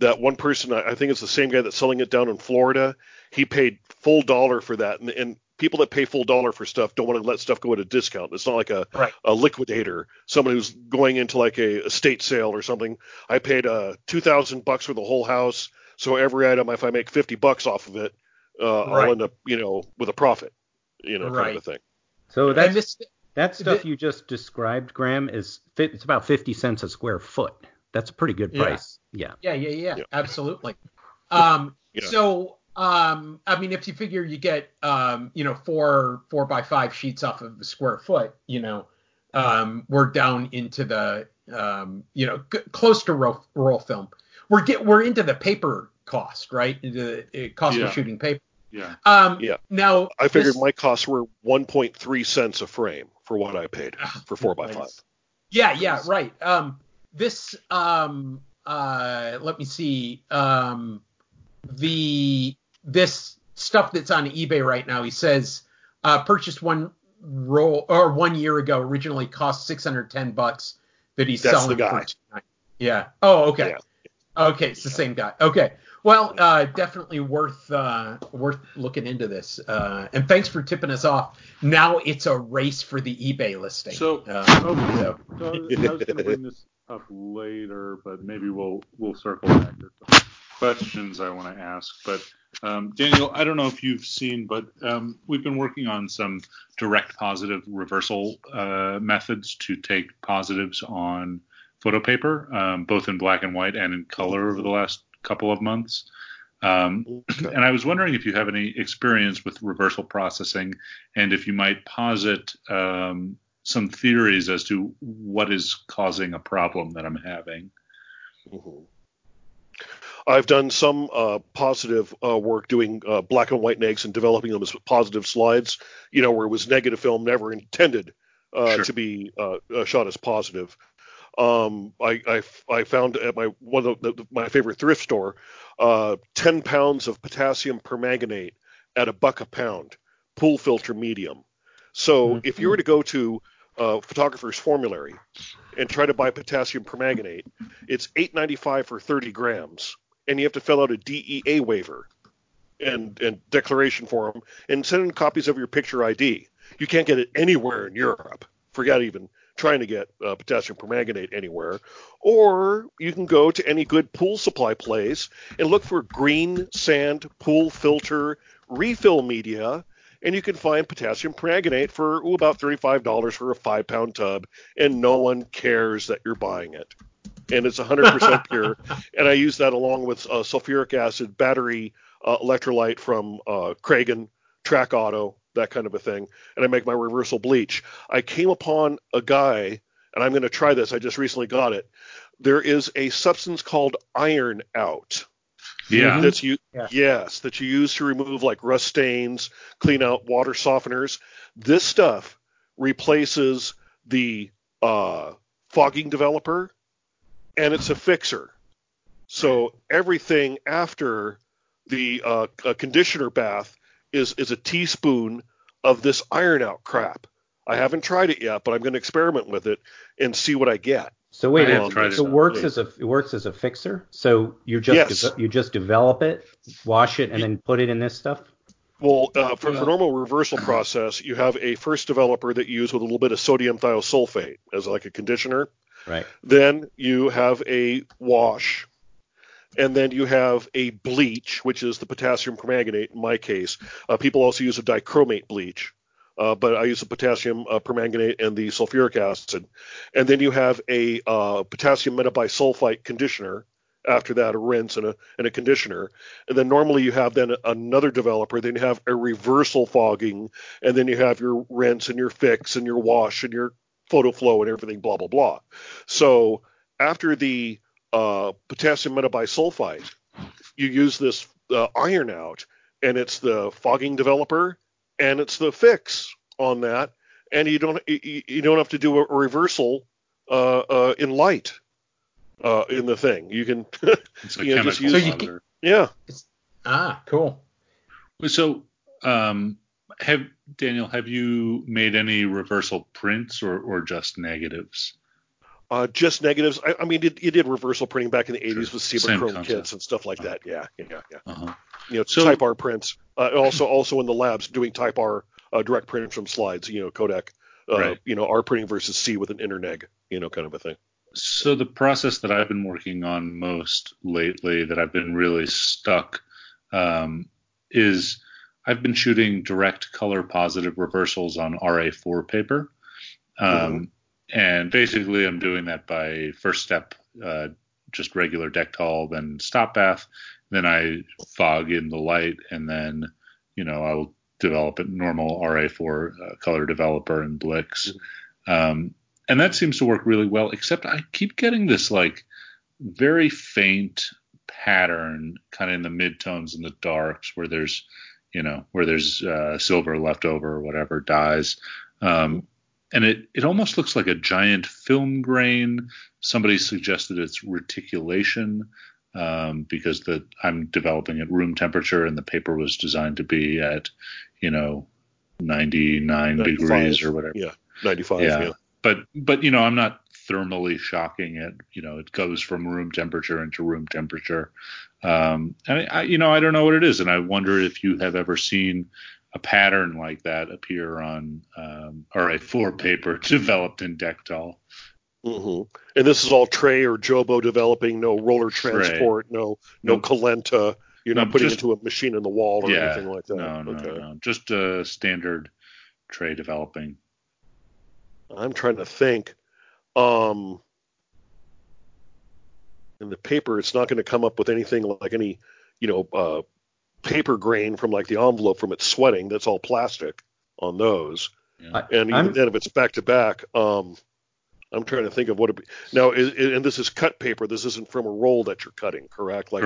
That one person, I think it's the same guy that's selling it down in Florida, he paid full dollar for that. And people that pay full dollar for stuff don't want to let stuff go at a discount. It's not like a liquidator, someone who's going into like a estate sale or something. I paid $2,000 for the whole house. So every item, if I make $50 off of it, I'll end up, with a profit, kind of a thing. So that stuff you just described, Graham, it's about 50 cents a square foot. That's a pretty good price. Yeah. Absolutely. So, I mean, if you figure you get, 4x5 sheets off of the square foot, we're down into the, close to roll film. We're into the paper cost, right? The cost of shooting paper. Yeah. Now I figured my costs were 1.3 cents a frame for what I paid for 4x5. Yeah. Right. This, let me see, this stuff that's on eBay right now, he says, purchased one roll, or 1 year ago, originally cost $610 that he's selling for. That's the guy. Yeah. Oh, okay. Yeah. Okay, it's the same guy. Okay. Well, definitely worth looking into this. And thanks for tipping us off. Now it's a race for the eBay listing. So I was going to bring this up later, but maybe we'll circle back to questions I want to ask. But Daniel, I don't know if you've seen, but we've been working on some direct positive reversal methods to take positives on photo paper, both in black and white and in color over the last couple of months. And I was wondering if you have any experience with reversal processing, and if you might posit some theories as to what is causing a problem that I'm having. I've done some positive work doing black and white eggs and developing them as positive slides, where it was negative film never intended to be shot as positive. I found at my favorite thrift store 10 pounds of potassium permanganate at $1 a pound, pool filter medium. So if you were to go to photographer's formulary and try to buy potassium permanganate, it's $8.95 for 30 grams, and you have to fill out a DEA waiver and declaration form and send in copies of your picture ID. You can't get it anywhere in Europe. Forget even trying to get potassium permanganate anywhere. Or you can go to any good pool supply place and look for green sand pool filter refill media, and you can find potassium permanganate for about $35 for a 5-pound tub, and no one cares that you're buying it. And it's 100% pure. And I use that along with sulfuric acid, battery electrolyte from Kragen, Track Auto, that kind of a thing. And I make my reversal bleach. I came upon a guy and I'm going to try this. I just recently got it. There is a substance called iron out. Yeah. That's you. Yeah. Yes, that you use to remove like rust stains, clean out water softeners. This stuff replaces the fogging developer, and it's a fixer. So everything after the conditioner bath is a teaspoon of this iron out crap. I haven't tried it yet, but I'm going to experiment with it and see what I get. So wait, it works as a fixer. So you just develop it, wash it, and then put it in this stuff. Well, for normal reversal process, you have a first developer that you use with a little bit of sodium thiosulfate as like a conditioner. Right. Then you have a wash, and then you have a bleach, which is the potassium permanganate in my case. People also use a dichromate bleach, but I use the potassium permanganate and the sulfuric acid. And then you have a potassium metabisulfite conditioner. After that, a rinse and a conditioner. And then normally you have then another developer. Then you have a reversal fogging. And then you have your rinse and your fix and your wash and your photo flow and everything, blah, blah, blah. So after the potassium metabisulfite, you use this iron out. And it's the fogging developer. And it's the fix on that. And you don't have to do a reversal in light. In the thing, you can just use it. Yeah. Cool. So, have you made any reversal prints or just negatives? Just negatives. I mean, you did reversal printing back in the 80s with Cibachrome kits and stuff like that. Yeah. Uh-huh. You know, Type R prints. Also in the labs doing Type R direct prints from slides. You know, Kodak. Right. You know, R printing versus C with an interneg. You know, kind of a thing. So the process that I've been working on most lately that I've been really stuck is I've been shooting direct color positive reversals on RA4 paper. And basically I'm doing that by first step, just regular Dektol, then stop bath. Then I fog in the light, and then, you know, I'll develop a normal RA4 color developer and Blix. And that seems to work really well, except I keep getting this like very faint pattern kind of in the midtones and the darks where there's, you know, silver left over or whatever dyes. And it almost looks like a giant film grain. Somebody suggested it's reticulation because I'm developing at room temperature and the paper was designed to be at, you know, 99 degrees or whatever. Yeah, 95. Yeah. But you know, I'm not thermally shocking it. You know, it goes from room temperature into room temperature. I don't know what it is, and I wonder if you have ever seen a pattern like that appear on RA4 paper developed in Dektol. Mm-hmm. And this is all Tray or Jobo developing, no roller transport, no Calenta. You're not putting it into a machine in the wall or anything like that. No. Just a standard Tray developing. I'm trying to think. In the paper, it's not going to come up with anything like any, you know, paper grain from like the envelope from its sweating. That's all plastic on those. Yeah. And even then, if it's back to back, I'm trying to think of what it be. Now, and this is cut paper. This isn't from a roll that you're cutting, correct? Like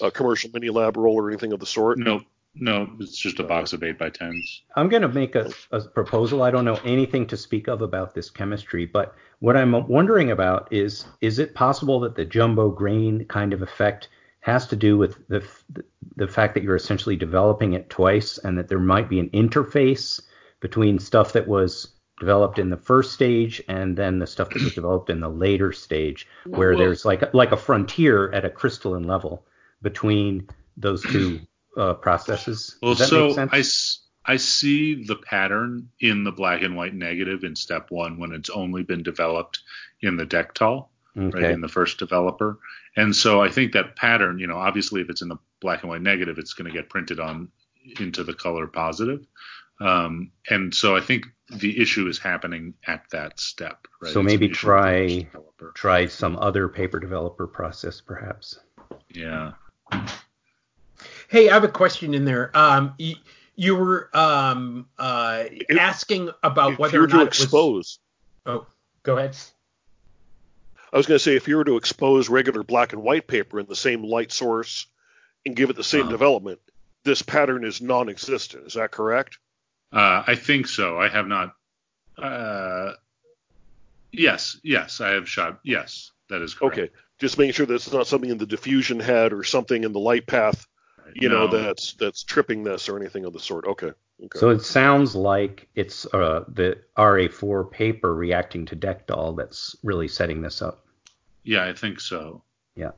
a commercial mini lab roll or anything of the sort? Nope. No, it's just a box of 8x10s. I'm going to make a proposal. I don't know anything to speak of about this chemistry, but what I'm wondering about is it possible that the jumbo grain kind of effect has to do with the fact that you're essentially developing it twice, and that there might be an interface between stuff that was developed in the first stage and then the stuff that was developed in the later stage, where there's like a frontier at a crystalline level between those two processes. Well, so I see the pattern in the black and white negative in step one when it's only been developed in the Dektol, right, in the first developer. And so I think that pattern, you know, obviously if it's in the black and white negative, it's going to get printed on into the color positive. And so I think the issue is happening at that step. Right? So it's maybe try some other paper developer process, perhaps. Yeah. Hey, I have a question in there. You were asking about whether or not it was... Oh, go ahead. I was going to say, if you were to expose regular black and white paper in the same light source and give it the same development, this pattern is non-existent. Is that correct? I think so. I have not. Yes, I have shot. Yes, that is correct. Okay, just making sure that it's not something in the diffusion head or something in the light path, that's tripping this or anything of the sort. Okay. So it sounds like it's the RA4 paper reacting to Dektol that's really setting this up. Yeah, I think so. Yeah.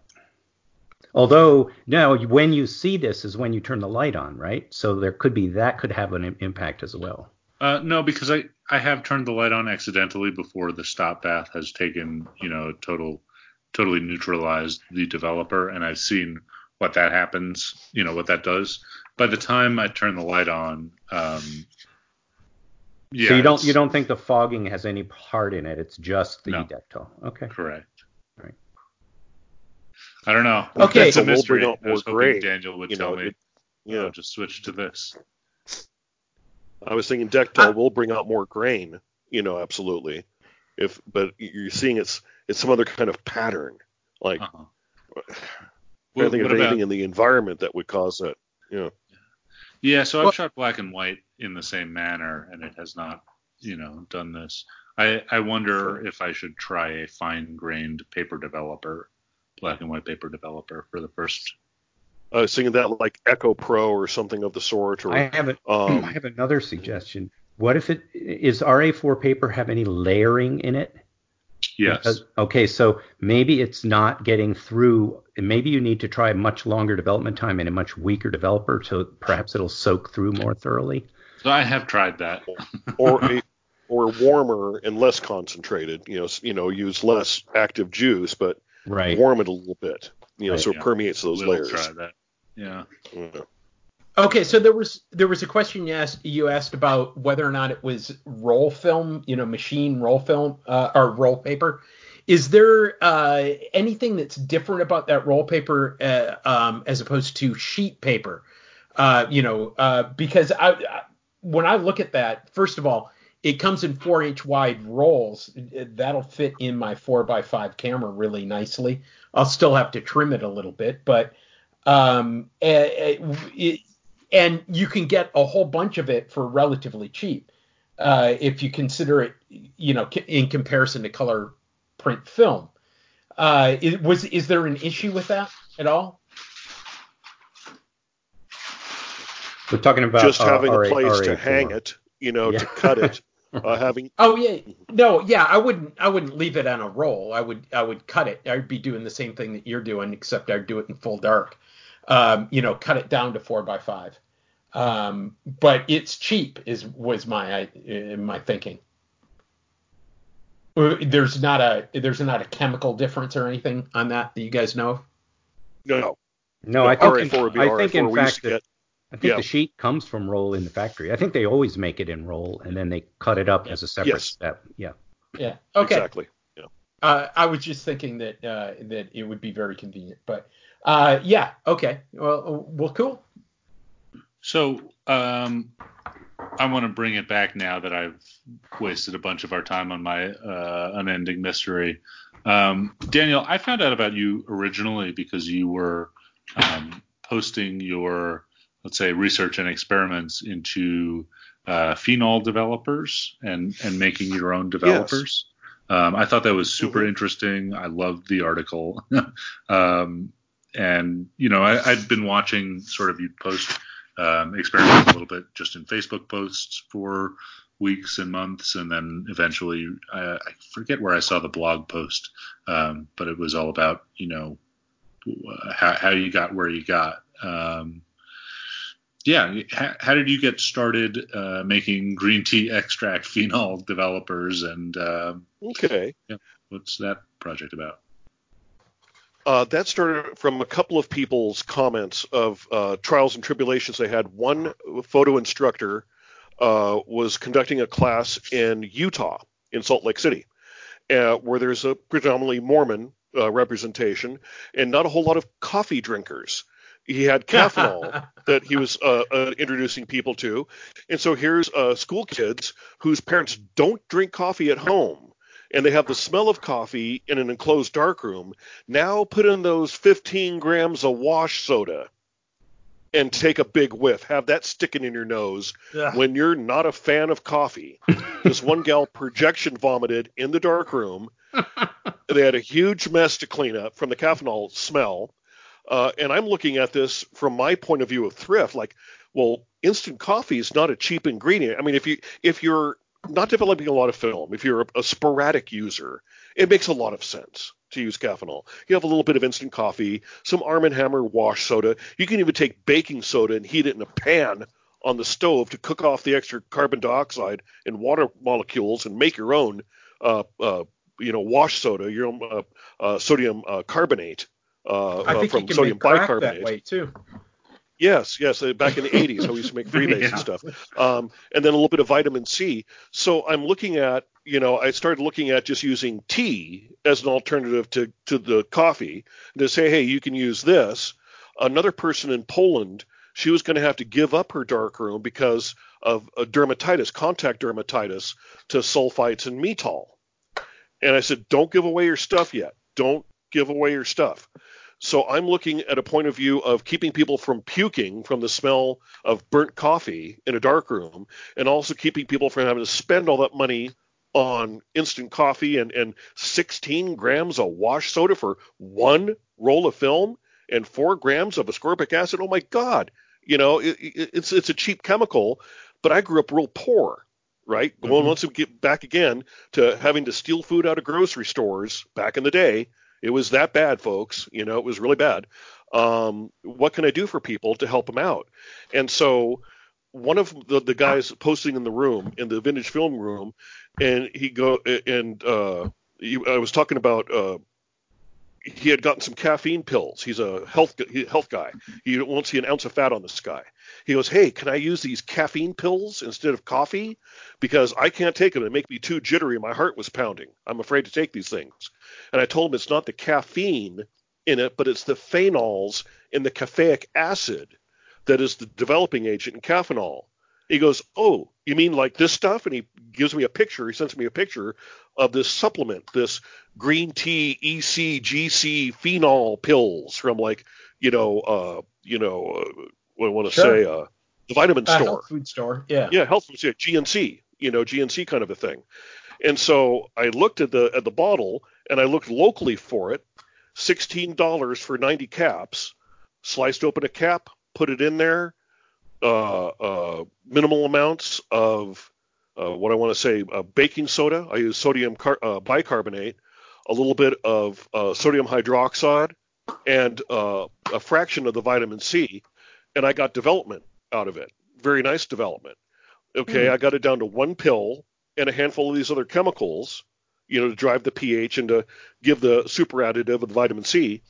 Although now when you see this is when you turn the light on, right? So there could be that could have an impact as well. No, because I have turned the light on accidentally before the stop bath has taken, totally neutralized the developer, and I've seen what that happens, what that does. By the time I turn the light on, So you don't think the fogging has any part in it? It's just the Dektol. Okay. Correct. All right. I don't know. Okay. It's a mystery. I was hoping Daniel would tell me. Just switch to this. I was thinking Dektol will bring out more grain. Absolutely. But you're seeing it's some other kind of pattern. Like I think of anything in the environment that would cause that. Yeah, so I've shot black and white in the same manner, and it has not, done this. I wonder if I should try a fine-grained paper developer, black and white paper developer for the first. I was thinking that like EcoPro or something of the sort. Or I have another suggestion. What if is RA4 paper have any layering in it? Yes. So maybe it's not getting through. Maybe you need to try a much longer development time and a much weaker developer, so perhaps it'll soak through more thoroughly. So I have tried that. or warmer and less concentrated. Use less active juice, but warm it a little bit. It permeates those layers. Try that. Yeah. Okay, so there was a question you asked about whether or not it was roll film, machine roll film or roll paper. Is there anything that's different about that roll paper as opposed to sheet paper? Because when I look at that, first of all, it comes in 4-inch wide rolls. That'll fit in my 4x5 camera really nicely. I'll still have to trim it a little bit, but and you can get a whole bunch of it for relatively cheap if you consider it, in comparison to color print film. Is there an issue with that at all? We're talking about just having a place to hang it, to cut it. I wouldn't leave it on a roll. I would cut it. I'd be doing the same thing that you're doing, except I'd do it in full dark. Cut it down to 4x5. But it's cheap was my thinking. There's not a chemical difference or anything on that you guys know of? No. I think the sheet comes from roll in the factory. I think they always make it in roll and then they cut it up as a separate step. Yeah. Yeah. Okay. Exactly. Yeah. I was just thinking that it would be very convenient, but. Okay. Well, cool. So I want to bring it back now that I've wasted a bunch of our time on my unending mystery. Daniel, I found out about you originally because you were posting your, let's say, research and experiments into phenol developers and making your own developers. Yes. I thought that was super interesting. I loved the article. And, I'd been watching sort of you'd post experiments a little bit just in Facebook posts for weeks and months. And then eventually I forget where I saw the blog post, but it was all about, how you got where you got. How did you get started making green tea extract phenol developers? And what's that project about? That started from a couple of people's comments of trials and tribulations they had. One photo instructor was conducting a class in Utah, in Salt Lake City, where there's a predominantly Mormon representation and not a whole lot of coffee drinkers. He had caffeinol that he was introducing people to. And so here's school kids whose parents don't drink coffee at home. and they have the smell of coffee in an enclosed darkroom, now put in those 15 grams of wash soda and take a big whiff. Have that sticking in your nose when you're not a fan of coffee. This one gal projection vomited in the darkroom. They had a huge mess to clean up from the caffeinol smell. And I'm looking at this from my point of view of thrift, like, well, instant coffee is not a cheap ingredient. I mean, if you're not developing a lot of film, if you're a sporadic user, it makes a lot of sense to use caffeinol. You have a little bit of instant coffee, some Arm & Hammer wash soda. You can even take baking soda and heat it in a pan on the stove to cook off the extra carbon dioxide and water molecules and make your own, wash soda, your own sodium carbonate. I think from sodium bicarbonate that way too. Yes. Back in the 80s, I used to make freebase and stuff. And then a little bit of vitamin C. So I'm looking at, I started looking at just using tea as an alternative to the coffee. And to say, hey, you can use this. Another person in Poland, she was going to have to give up her darkroom because of dermatitis, contact dermatitis, to sulfites and Metol. And I said, don't give away your stuff yet. Don't give away your stuff. So I'm looking at a point of view of keeping people from puking from the smell of burnt coffee in a dark room, and also keeping people from having to spend all that money on instant coffee and 16 grams of wash soda for one roll of film and 4 grams of ascorbic acid. Oh, my God. It's a cheap chemical, but I grew up real poor. Right? Mm-hmm. Well, once we get back again to having to steal food out of grocery stores back in the day, it was that bad, folks. It was really bad. What can I do for people to help them out? And so one of the guys posting in the room, in the vintage film room, and I was talking about he had gotten some caffeine pills. He's a health guy. You won't see an ounce of fat on this guy. He goes, hey, can I use these caffeine pills instead of coffee? Because I can't take them. They make me too jittery. My heart was pounding. I'm afraid to take these things. And I told him it's not the caffeine in it, but it's the phenols in the caffeic acid that is the developing agent in caffeinol. He goes, oh, you mean like this stuff? And he gives me a picture. He sends me a picture of this supplement, this green tea ECGC phenol pills from the vitamin store. Health food store. Yeah, health food store, GNC, GNC kind of a thing. And so I looked at the bottle, and I looked locally for it, $16 for 90 caps, sliced open a cap, put it in there, minimal amounts of baking soda. I use sodium bicarbonate, a little bit of sodium hydroxide, and a fraction of the vitamin C, and I got development out of it. Very nice development. Okay, I got it down to one pill and a handful of these other chemicals, to drive the pH and to give the super additive of the vitamin C.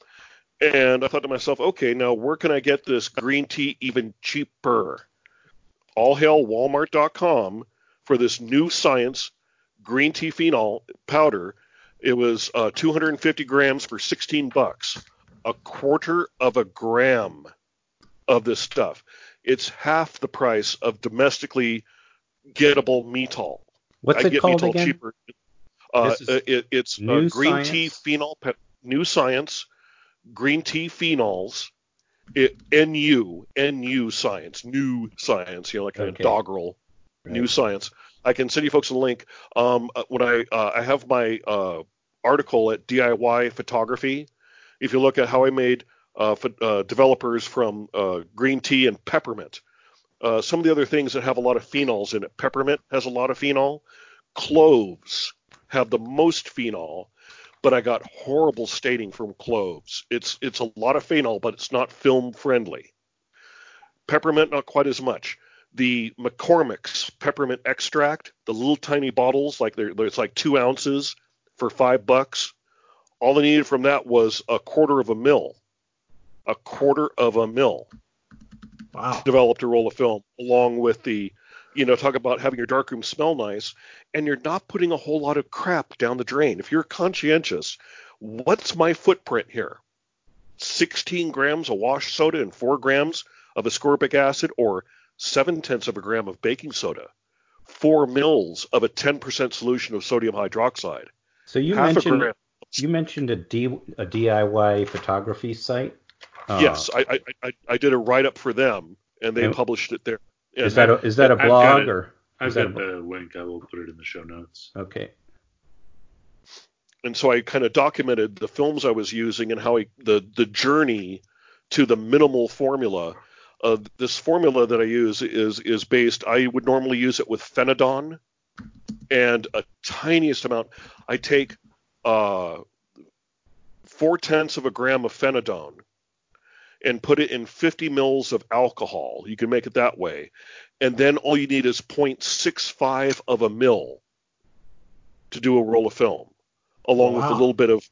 And I thought to myself, okay, now where can I get this green tea even cheaper? All hail Walmart.com for this new science green tea phenol powder. It was 250 grams for $16, a quarter of a gram of this stuff. It's half the price of domestically gettable Metol. What's it called again? Cheaper. It's green tea phenol. New science, green tea phenols. NU science, new science. Kind of doggerel. Right. New science. I can send you folks a link. When I have my article at DIY Photography. If you look at how I made developers from green tea and peppermint. Some of the other things that have a lot of phenols in it. Peppermint has a lot of phenol. Cloves have the most phenol, but I got horrible stating from cloves. It's a lot of phenol, but it's not film friendly. Peppermint, not quite as much. The McCormick's peppermint extract, the little tiny bottles, it's like 2 ounces for $5. All I needed from that was a quarter of a mil. A quarter of a mil. Wow. Developed a roll of film along with the, talk about having your darkroom smell nice, and you're not putting a whole lot of crap down the drain. If you're conscientious, what's my footprint here? 16 grams of wash soda and 4 grams of ascorbic acid, or 0.7 of a gram of baking soda, 4 mils of a 10% solution of sodium hydroxide. So you mentioned a DIY photography site. Yes, I did a write up for them, and they published it there. And is that a blog or? I've got the link. I will put it in the show notes. Okay. And so I kind of documented the films I was using and how the journey to the minimal formula. This formula that I use is based. I would normally use it with Phenidone and a tiniest amount. I take 0.4 grams of Phenidone and put it in 50 mils of alcohol. You can make it that way. And then all you need is 0.65 of a mil to do a roll of film, along with a little bit of,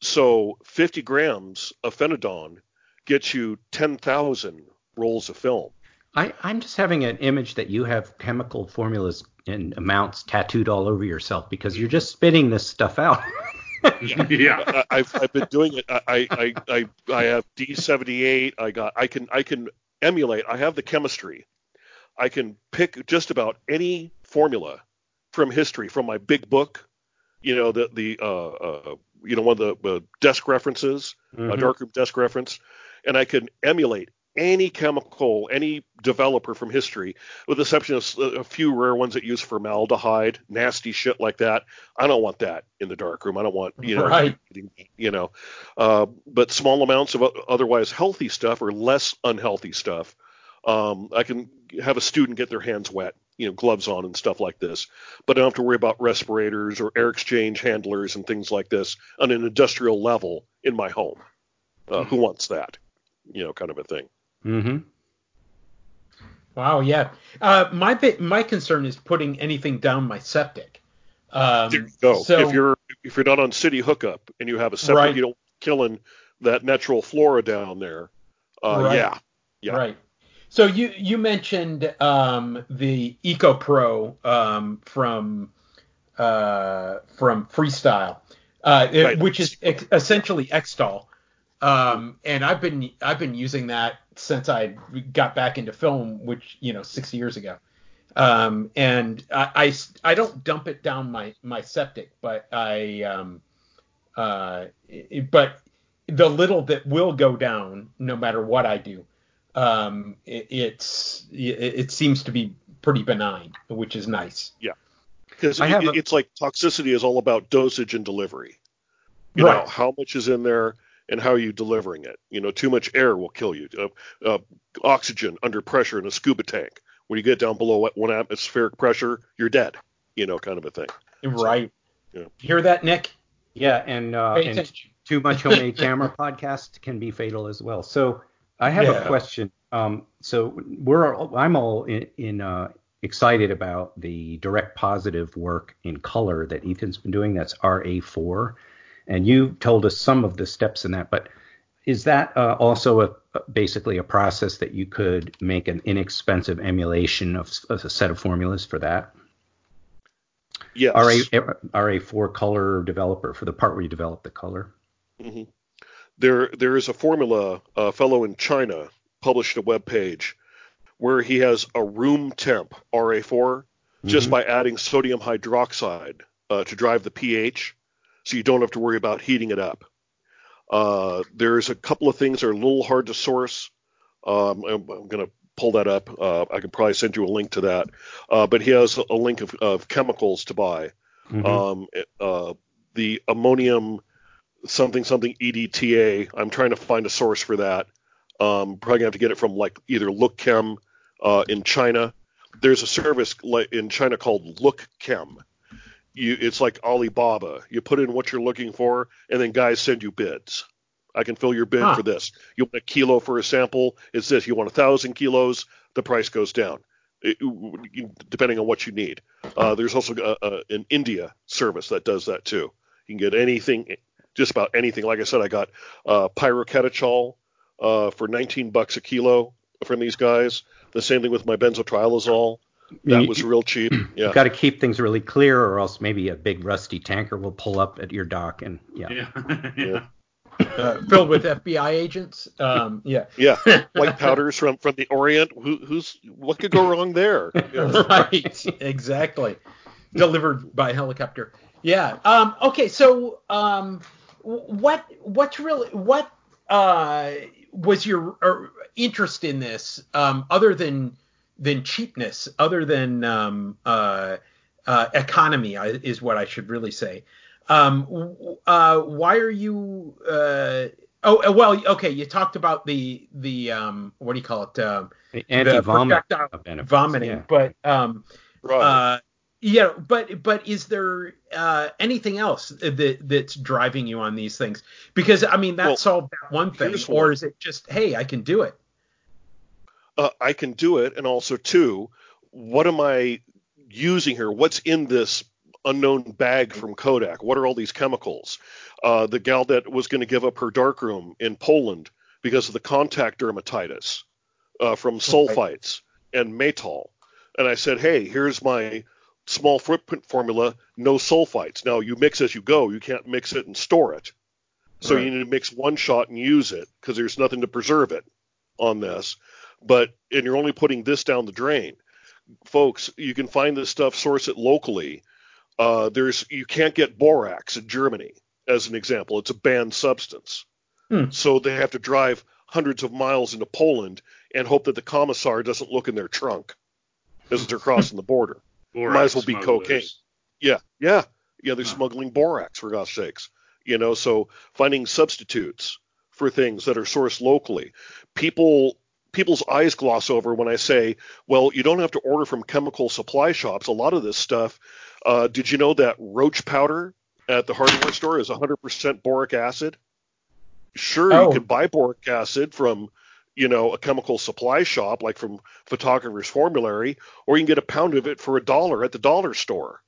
So 50 grams of Phenidone gets you 10,000 rolls of film. I'm just having an image that you have chemical formulas and amounts tattooed all over yourself because you're just spitting this stuff out. I've been doing it. I have D78. I can emulate. I have the chemistry. I can pick just about any formula from history, from my big book, you know, one of the desk references, a darkroom desk reference, and I can emulate any chemical, any developer from history, with the exception of a few rare ones that use formaldehyde, nasty shit like that. I don't want that in the darkroom. I don't want, but small amounts of otherwise healthy stuff or less unhealthy stuff. I can have a student get their hands wet, gloves on and stuff like this, but I don't have to worry about respirators or air exchange handlers and things like this on an industrial level in my home. Who wants that, kind of a thing. Mm-hmm. Wow. Yeah. My concern is putting anything down my septic. There you go. So, if you're not on city hookup and you have a septic, you don't killing that natural flora down there. Right. So you mentioned the EcoPro from Freestyle, which is essentially Xtol, and I've been using that since I got back into film, which 6 years ago, and I don't dump it down my septic, but but the little that will go down no matter what I do. It seems to be pretty benign, which is nice. Yeah, because it's like toxicity is all about dosage and delivery. You know, how much is in there and how are you delivering it? Too much air will kill you. Oxygen under pressure in a scuba tank. When you get down below 1 atmospheric pressure, you're dead. Kind of a thing. Right. So, Hear that, Nick? Yeah, and too much homemade camera podcast can be fatal as well. So. I have a question. So I'm all excited about the direct positive work in color that Ethan's been doing. That's RA4. And you told us some of the steps in that. But is that also basically a process that you could make an inexpensive emulation of a set of formulas for that? Yes. RA4 color developer, for the part where you develop the color. Mm-hmm. There is a formula. A fellow in China published a webpage where he has a room temp RA4 just by adding sodium hydroxide to drive the pH, so you don't have to worry about heating it up. There's a couple of things that are a little hard to source. I'm going to pull that up. I can probably send you a link to that. But he has a link of chemicals to buy. The ammonium... something EDTA. I'm trying to find a source for that. Probably have to get it from either Look Chem in China. There's a service in China called Look Chem. It's like Alibaba. You put in what you're looking for, and then guys send you bids. I can fill your bid for this. You want a kilo for a sample? It's this. You want 1,000 kilos? The price goes down, depending on what you need. There's also an India service that does that too. You can get anything. Just about anything. Like I said, I got pyrocatechol for $19 a kilo from these guys. The same thing with my benzotriazole. That was real cheap. Yeah. You've got to keep things really clear, or else maybe a big rusty tanker will pull up at your dock and filled with FBI agents. White powders from the Orient. What could go wrong there? Right, exactly. Delivered by helicopter. Yeah. Okay. So, what was your interest in this, other than cheapness, other than economy, is what I should really say. Why are you? Oh, well, okay. You talked about the what do you call it? The anti-vomiting, yeah. But right. Yeah, but is there anything else that's driving you on these things? Because I mean, that solved that one thing, or is it just, hey, I can do it? I can do it, and also too, what am I using here? What's in this unknown bag from Kodak? What are all these chemicals? The gal that was going to give up her darkroom in Poland because of the contact dermatitis from sulfites and Metol, and I said, hey, here's my small footprint formula, no sulfites. Now, you mix as you go. You can't mix it and store it. So you need to mix one shot and use it because there's nothing to preserve it on this. And you're only putting this down the drain. Folks, you can find this stuff, source it locally. You can't get borax in Germany, as an example. It's a banned substance. So they have to drive hundreds of miles into Poland and hope that the commissar doesn't look in their trunk as they're crossing the border. Might as well be cocaine. Yeah. They're smuggling borax, for God's sakes. So finding substitutes for things that are sourced locally. People's eyes gloss over when I say, well, you don't have to order from chemical supply shops. A lot of this stuff. Did you know that roach powder at the hardware store is 100% boric acid? Sure, you can buy boric acid from a chemical supply shop, like from Photographer's Formulary, or you can get a pound of it for $1 at the dollar store.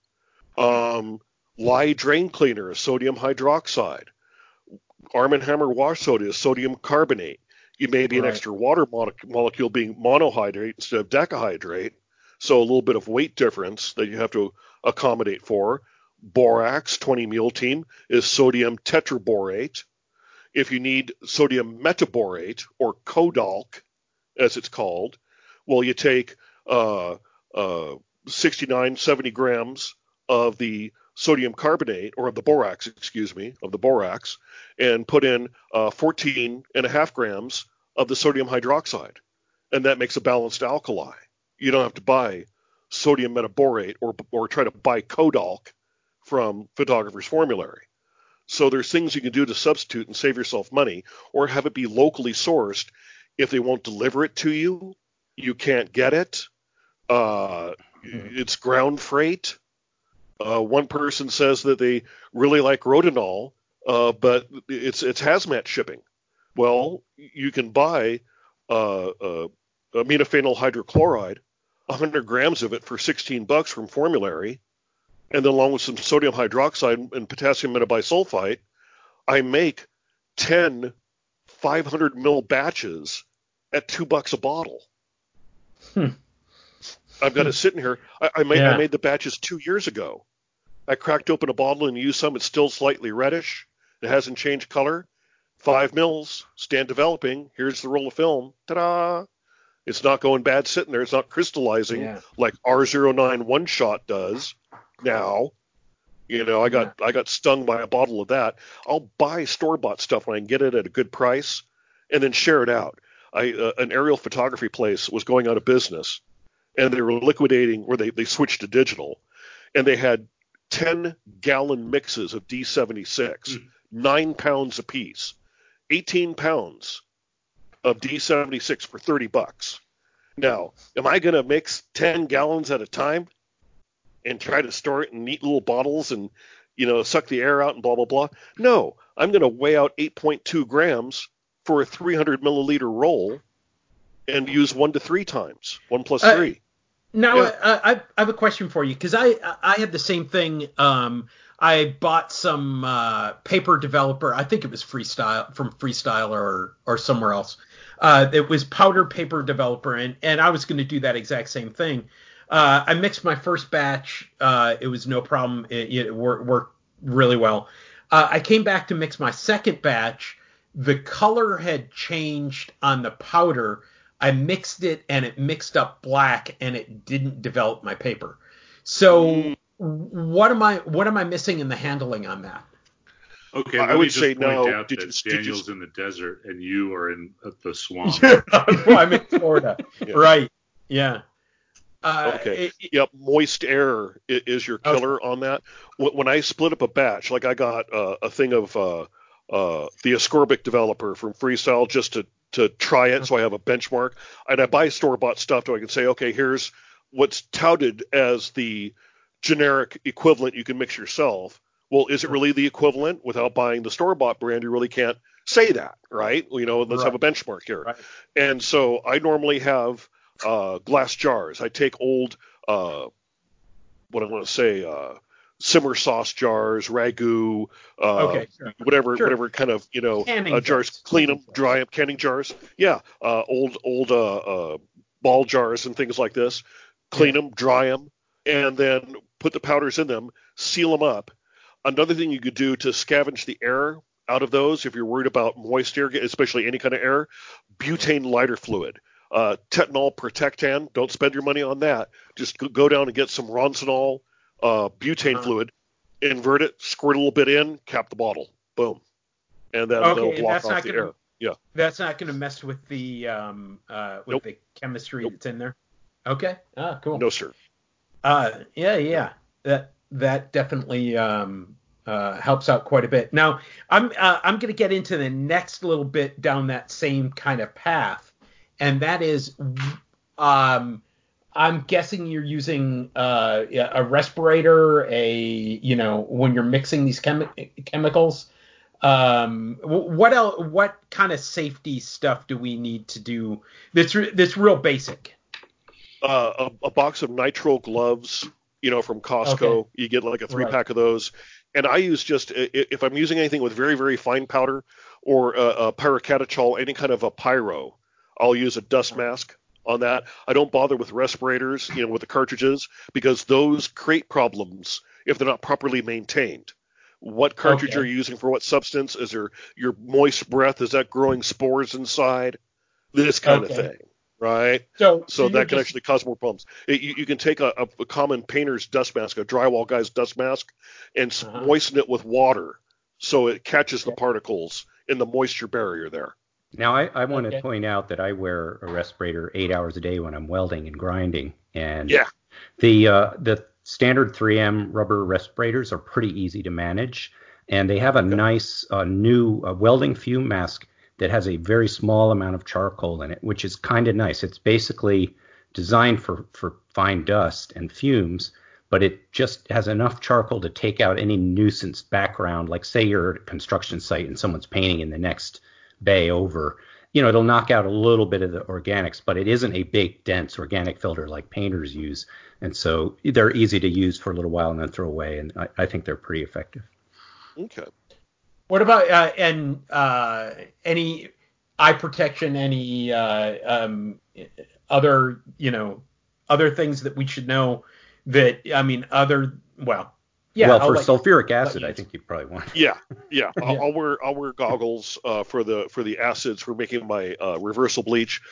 Lye drain cleaner is sodium hydroxide. Arm & Hammer wash soda is sodium carbonate. You may be an extra water molecule being monohydrate instead of decahydrate, so a little bit of weight difference that you have to accommodate for. Borax, 20-Mule Team, is sodium tetraborate. If you need sodium metaborate, or Kodak, as it's called, well, you take 70 grams of the sodium carbonate, or of the borax, and put in 14.5 grams of the sodium hydroxide, and that makes a balanced alkali. You don't have to buy sodium metaborate or try to buy Kodak from Photographer's Formulary. So there's things you can do to substitute and save yourself money, or have it be locally sourced. If they won't deliver it to you, you can't get it. It's ground freight. One person says that they really like rodenol, but it's hazmat shipping. Well, you can buy aminophenyl hydrochloride, 100 grams of it for $16 from Formulary, and then along with some sodium hydroxide and potassium metabisulfite, I make 10 500 mil batches at $2 a bottle. I've got it sitting here. I made the batches 2 years ago. I cracked open a bottle and used some. It's still slightly reddish. It hasn't changed color. 5 mils, stand developing. Here's the roll of film. Ta-da! It's not going bad sitting there. It's not crystallizing like R09 one shot does. Now, I got stung by a bottle of that. I'll buy store-bought stuff when I can get it at a good price, and then share it out. An aerial photography place was going out of business, and they were liquidating, or they switched to digital, and they had 10-gallon mixes of D76, 9 pounds apiece, 18 pounds of D76 for $30. Now, am I going to mix 10 gallons at a time and try to store it in neat little bottles and, suck the air out and blah, blah, blah? No, I'm going to weigh out 8.2 grams for a 300 milliliter roll and use 1 to 3 times, 1 plus 3. I have a question for you, because I had the same thing. I bought some paper developer. I think it was Freestyle, from Freestyle or somewhere else. It was powder paper developer, and I was going to do that exact same thing. I mixed my first batch. It was no problem. It worked really well. I came back to mix my second batch. The color had changed on the powder. I mixed it, and it mixed up black, and it didn't develop my paper. So What am I missing in the handling on that? Okay, I would say no. Daniel's in the desert and you are in the swamp. Well, I'm in Florida, yeah. Right? Yeah. Yep. Moist air is your killer on that. When I split up a batch, like I got a thing of the ascorbic developer from Freestyle just to try it, so I have a benchmark. And I buy store-bought stuff so I can say, okay, here's what's touted as the generic equivalent you can mix yourself. Well, is it really the equivalent? Without buying the store-bought brand, you really can't say that, right? You know, let's have a benchmark here. Right. And so I normally have glass jars. I take old, simmer sauce jars, ragu, whatever kind of, jars, clean them, dry them, canning jars. Yeah, old ball jars and things like this. Clean them, dry them, and then put the powders in them, seal them up. Another thing you could do to scavenge the air out of those, if you're worried about moist air, especially any kind of air, butane lighter fluid, Tetanol Protectan. Don't spend your money on that. Just go down and get some Roncinol butane fluid, invert it, squirt a little bit in, cap the bottle, boom, and that'll block off the air. Yeah, that's not going to mess with the the chemistry that's in there. Okay. Ah, cool. No, sir. That definitely helps out quite a bit. Now, I'm going to get into the next little bit down that same kind of path, and that is, I'm guessing you're using a respirator, when you're mixing these chemicals. What else? What kind of safety stuff do we need to do? That's real basic. A box of nitrile gloves. From Costco, you get like a 3-pack of those. And I use just, if I'm using anything with very, very fine powder or a pyrocatechol, any kind of a pyro, I'll use a dust mask on that. I don't bother with respirators, with the cartridges, because those create problems if they're not properly maintained. What cartridge are you using for what substance? Is there your moist breath? Is that growing spores inside? This kind of thing. Right. So that can actually cause more problems. You can take a common painter's dust mask, a drywall guy's dust mask, and moisten it with water so it catches the particles in the moisture barrier there. Now, I want to point out that I wear a respirator 8 hours a day when I'm welding and grinding. And the standard 3M rubber respirators are pretty easy to manage. And they have a nice new welding fume mask that has a very small amount of charcoal in it, which is kind of nice. It's basically designed for fine dust and fumes, but it just has enough charcoal to take out any nuisance background. Like, say you're at a construction site and someone's painting in the next bay over, it'll knock out a little bit of the organics, but it isn't a big, dense organic filter like painters use. And so they're easy to use for a little while and then throw away. And I think they're pretty effective. Okay. What about any eye protection, any other, other things that we should know that, for sulfuric acid, I think you probably want. Yeah. I'll wear goggles for the acids for making my reversal bleach.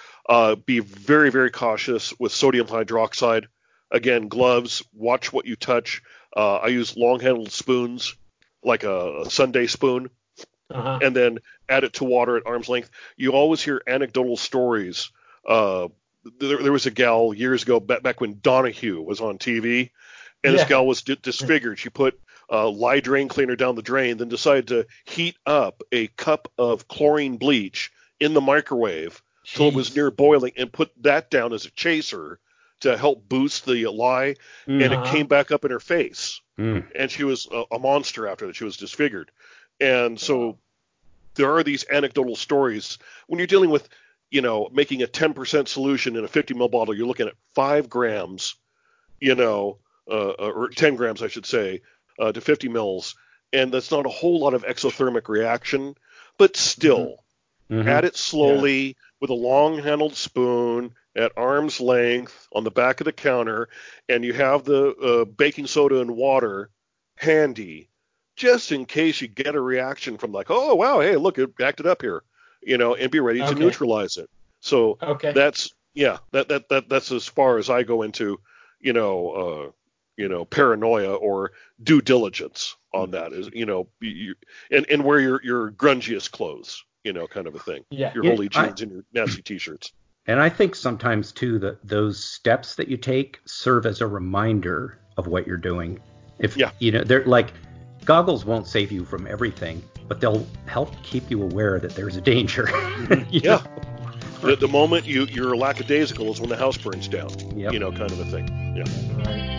Be very, very cautious with sodium hydroxide. Again, gloves, watch what you touch. I use long-handled spoons, like a sundae spoon, and then add it to water at arm's length. You always hear anecdotal stories. There was a gal years ago, back when Donahue was on TV, and this gal was disfigured. She put lye drain cleaner down the drain, then decided to heat up a cup of chlorine bleach in the microwave till it was near boiling and put that down as a chaser to help boost the lye, and it came back up in her face. And she was a monster after that. She was disfigured. And so there are these anecdotal stories. When you're dealing with, making a 10% solution in a 50 ml bottle, you're looking at 5 grams, or 10 grams, I should say, to 50 mls. And that's not a whole lot of exothermic reaction, but still add it slowly with a long-handled spoon at arm's length on the back of the counter, and you have the baking soda and water handy just in case you get a reaction from like, oh, wow, hey, look, it acted up here, and be ready to neutralize it. So that's as far as I go into, you know, paranoia or due diligence on that is, you know, and wear your grungiest clothes, you know, kind of a thing. Yeah. Your holy jeans and your nasty t-shirts. And I think sometimes too that those steps that you take serve as a reminder of what you're doing. If you know, they're like, goggles won't save you from everything, but they'll help keep you aware that there's a danger. Yeah. The moment you're lackadaisical is when the house burns down. Yep. You know, kind of a thing. Yeah. Right.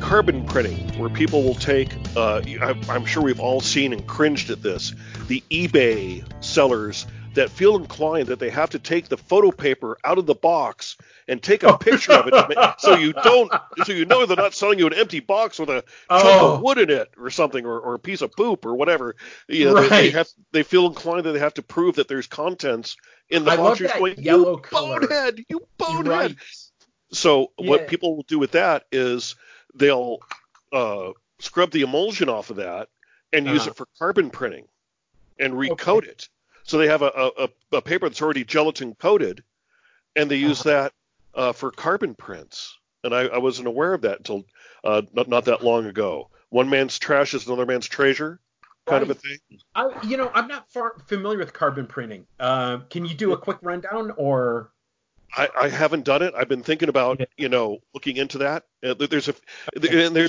Carbon printing, where people will take, I'm sure we've all seen and cringed at this, the eBay sellers that feel inclined that they have to take the photo paper out of the box and take a picture of it, so you know they're not selling you an empty box with a chunk of wood in it or something, or a piece of poop or whatever. You know, they feel inclined that they have to prove that there's contents in the box. Yellow color. You bonehead! Right. So what people will do with that is they'll scrub the emulsion off of that and use it for carbon printing and recoat it. So they have a paper that's already gelatin coated, and they use that for carbon prints. And I wasn't aware of that until not that long ago. One man's trash is another man's treasure, kind of a thing. I'm not familiar with carbon printing. Can you do a quick rundown, or? I haven't done it. I've been thinking about, looking into that. There's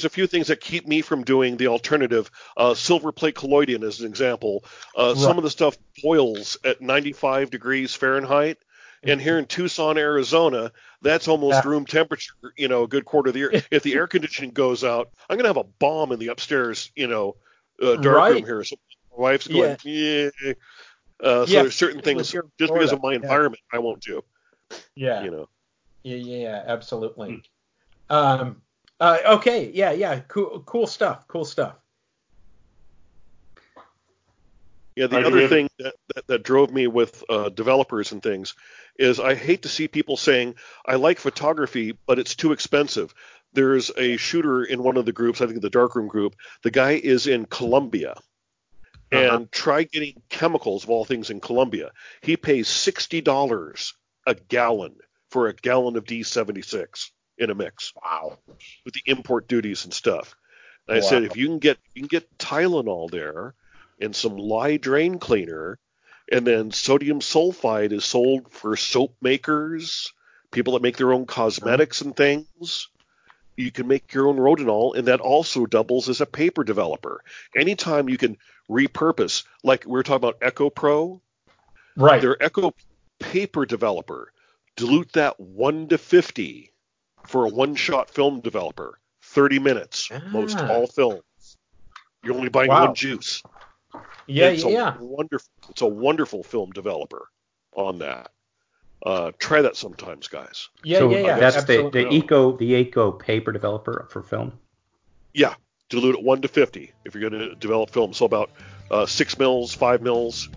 a few things that keep me from doing the alternative. Silver plate colloidion is an example. Some of the stuff boils at 95 degrees Fahrenheit. And here in Tucson, Arizona, that's almost room temperature, a good quarter of the year. If the air conditioning goes out, I'm going to have a bomb in the upstairs, dark room here. So my wife's going, yeah. There's certain things, just because of my environment, I won't do. Yeah. Yeah, absolutely. Okay. Yeah. Cool stuff. Yeah. The other thing that drove me with developers and things is I hate to see people saying, I like photography, but it's too expensive. There's a shooter in one of the groups, I think the Darkroom group. The guy is in Colombia. And try getting chemicals of all things in Colombia. He pays $60 a gallon for a gallon of D76 in a mix. Wow. With the import duties and stuff. And I said, if you can get Tylenol there and some lye drain cleaner, and then sodium sulfide is sold for soap makers, people that make their own cosmetics and things. You can make your own rhodinol, and that also doubles as a paper developer. Anytime you can repurpose, like we were talking about EcoPro. Right. Their EcoPro paper developer, dilute that 1:50 for a one-shot film developer, 30 minutes most all films. You're only buying one juice. It's a wonderful film developer on that. Try that sometimes, guys. That's the eco paper developer for film. Yeah, dilute it 1:50 if you're going to develop film. So about 6 mils, 5 mils.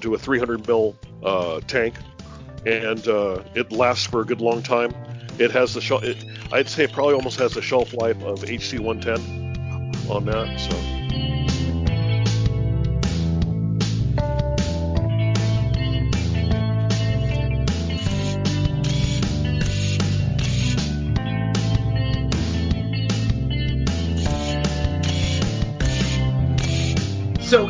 To a 300 mil tank, and it lasts for a good long time. It has the I'd say it probably almost has the shelf life of HC110 on that. So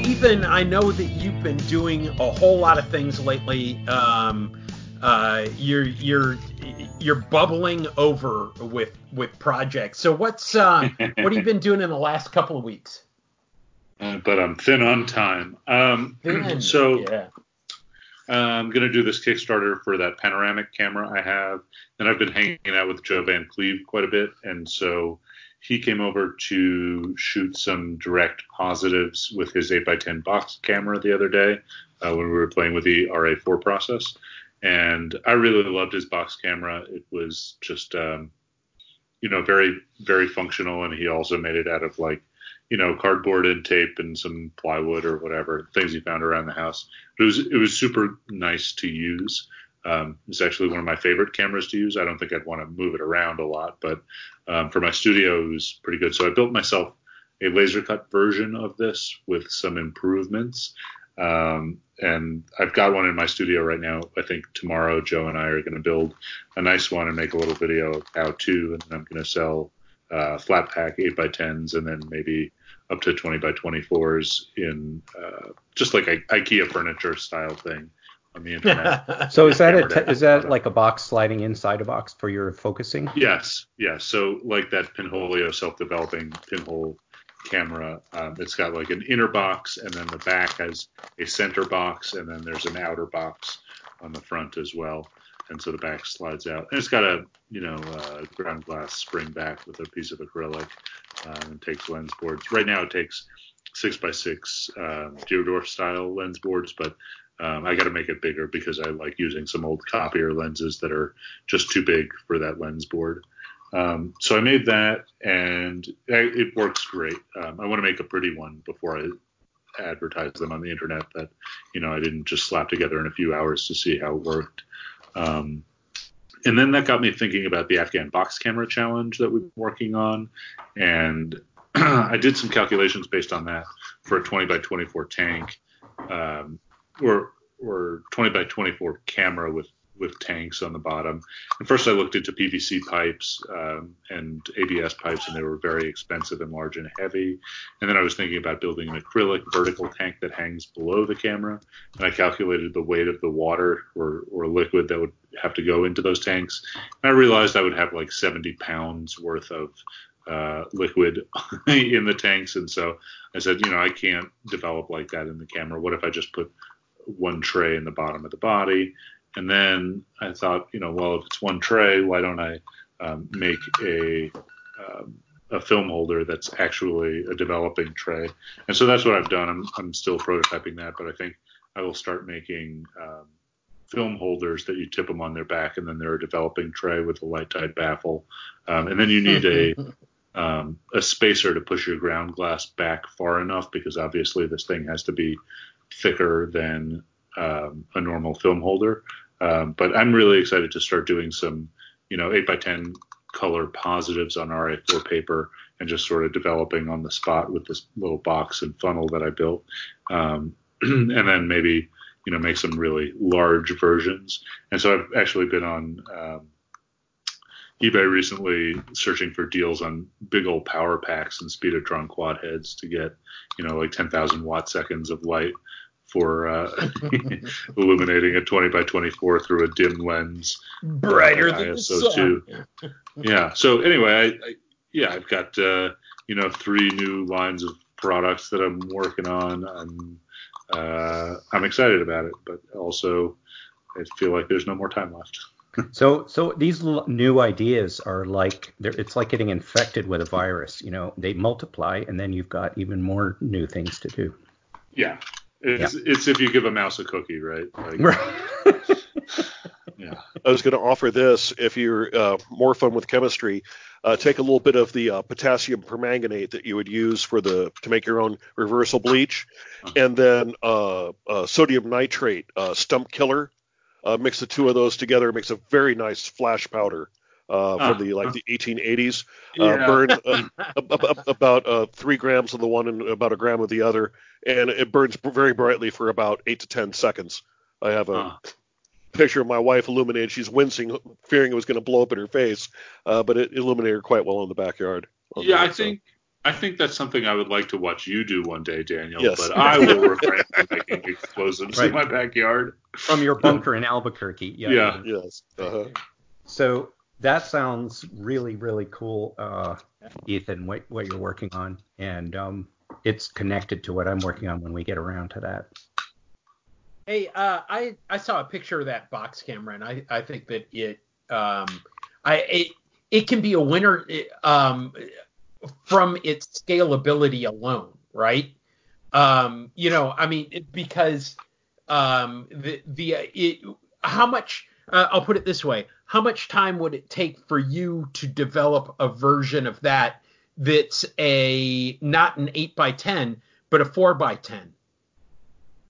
Ethan, I know that you've been doing a whole lot of things lately. You're bubbling over with projects. So what have you been doing in the last couple of weeks? But I'm thin on time. I'm gonna do this Kickstarter for that panoramic camera I have, and I've been hanging out with Joe Van Cleve quite a bit, and so. He came over to shoot some direct positives with his 8x10 box camera the other day when we were playing with the RA4 process. And I really loved his box camera. It was just, very, very functional. And he also made it out of cardboard and tape and some plywood or whatever, things he found around the house. It was super nice to use. It's actually one of my favorite cameras to use. I don't think I'd want to move it around a lot, but for my studio, it was pretty good. So I built myself a laser cut version of this with some improvements. And I've got one in my studio right now. I think tomorrow Joe and I are going to build a nice one and make a little video of how to, and then I'm going to sell flat pack 8x10s and then maybe up to 20x24s in just like IKEA furniture style thing on the internet. So is that like a box sliding inside a box for your focusing? Yes. So like that Pinholio self-developing pinhole camera, it's got like an inner box, and then the back has a center box, and then there's an outer box on the front as well. And so the back slides out, and it's got a ground glass spring back with a piece of acrylic, and takes lens boards. Right now it takes 6x6 Deerdorf style lens boards, but I got to make it bigger because I like using some old copier lenses that are just too big for that lens board. So I made that, and it works great. I want to make a pretty one before I advertise them on the internet that, I didn't just slap together in a few hours to see how it worked. And then that got me thinking about the Afghan box camera challenge that we've been working on. And I did some calculations based on that for a 20x24 tank, or 20x24 camera with tanks on the bottom. And first I looked into PVC pipes and ABS pipes, and they were very expensive and large and heavy. And then I was thinking about building an acrylic vertical tank that hangs below the camera. And I calculated the weight of the water or liquid that would have to go into those tanks. And I realized I would have like 70 pounds worth of liquid in the tanks. And so I said, I can't develop like that in the camera. What if I just put one tray in the bottom of the body? And then I thought, if it's one tray, why don't I make a film holder that's actually a developing tray? And so that's what I've done. I'm still prototyping that, but I think I will start making film holders that you tip them on their back, and then they're a developing tray with a light tied baffle. And then you need a spacer to push your ground glass back far enough, because obviously this thing has to be thicker than a normal film holder. But I'm really excited to start doing some, 8x10 color positives on RA4 paper and just sort of developing on the spot with this little box and funnel that I built. And then maybe, make some really large versions. And so I've actually been on eBay recently searching for deals on big old power packs and Speedotron quad heads to get, like 10,000 watt seconds of light for illuminating a 20x24 through a dim lens. Brighter than the sun. Yeah. So anyway, I've got, 3 new lines of products that I'm working on. I'm excited about it, but also I feel like there's no more time left. So these new ideas are like, it's like getting infected with a virus. They multiply, and then you've got even more new things to do. Yeah. It's if you give a mouse a cookie, right? Right. Yeah. I was going to offer this. If you're more fun with chemistry, take a little bit of the potassium permanganate that you would use to make your own reversal bleach, and then sodium nitrate, stump killer. Mix the two of those together. It makes a very nice flash powder from the 1880s. Burn about 3 grams of the one and about 1 gram of the other, and it burns very brightly for about 8 to 10 seconds. I have a picture of my wife illuminated. She's wincing, fearing it was going to blow up in her face, but it illuminated her quite well in the backyard. I think that's something I would like to watch you do one day, Daniel. Yes. But I will regret making explosives in my backyard from your bunker in Albuquerque. Yeah. Yes. So. That sounds really, really cool, Ethan, what you're working on. And it's connected to what I'm working on when we get around to that. Hey, I saw a picture of that box camera, and I think that it can be a winner from its scalability alone, right? Because how much – I'll put it this way. How much time would it take for you to develop a version of that that's not an 8x10, but a 4x10?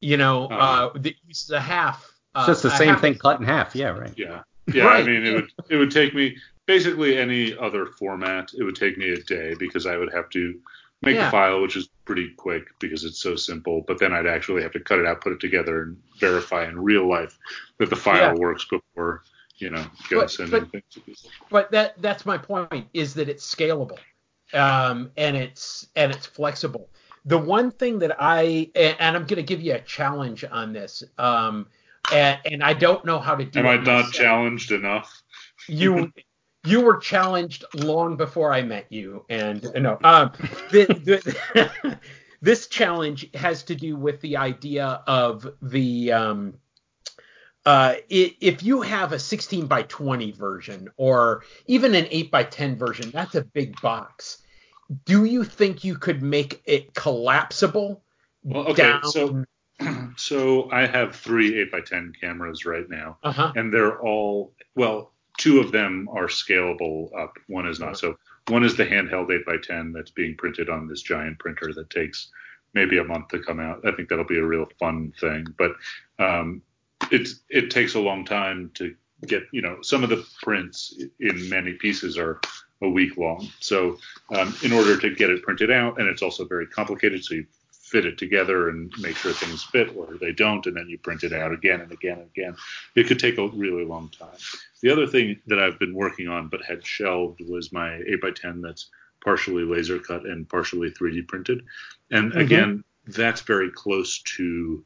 That uses a half It's just the same thing cut in half. Yeah, right. Yeah. Yeah, right. I mean, it would take me basically any other format. It would take me a day because I would have to make the file, which is pretty quick because it's so simple. But then I'd actually have to cut it out, put it together, and verify in real life that the file works before, you know, sending things. But that's my point, is that it's scalable, and it's flexible. The one thing that and I'm going to give you a challenge on this, and I don't know how to do it. Am I not challenged enough? You were challenged long before I met you, and no. This challenge has to do with the idea of the if you have a 16x20 version or even an 8x10 version, that's a big box. Do you think you could make it collapsible? Well, okay, down? So I have 3 8x10 cameras right now, and they're all, well, 2 of them are scalable up. One is not. So one is the handheld 8x10 that's being printed on this giant printer that takes maybe a month to come out. I think that'll be a real fun thing, but it takes a long time to get, you know, some of the prints in many pieces are a week long. So in order to get it printed out, and it's also very complicated, so you fit it together and make sure things fit or they don't, and then you print it out again and again and again. It could take a really long time. The other thing that I've been working on but had shelved was my 8x10 that's partially laser cut and partially 3D printed. And again, that's very close to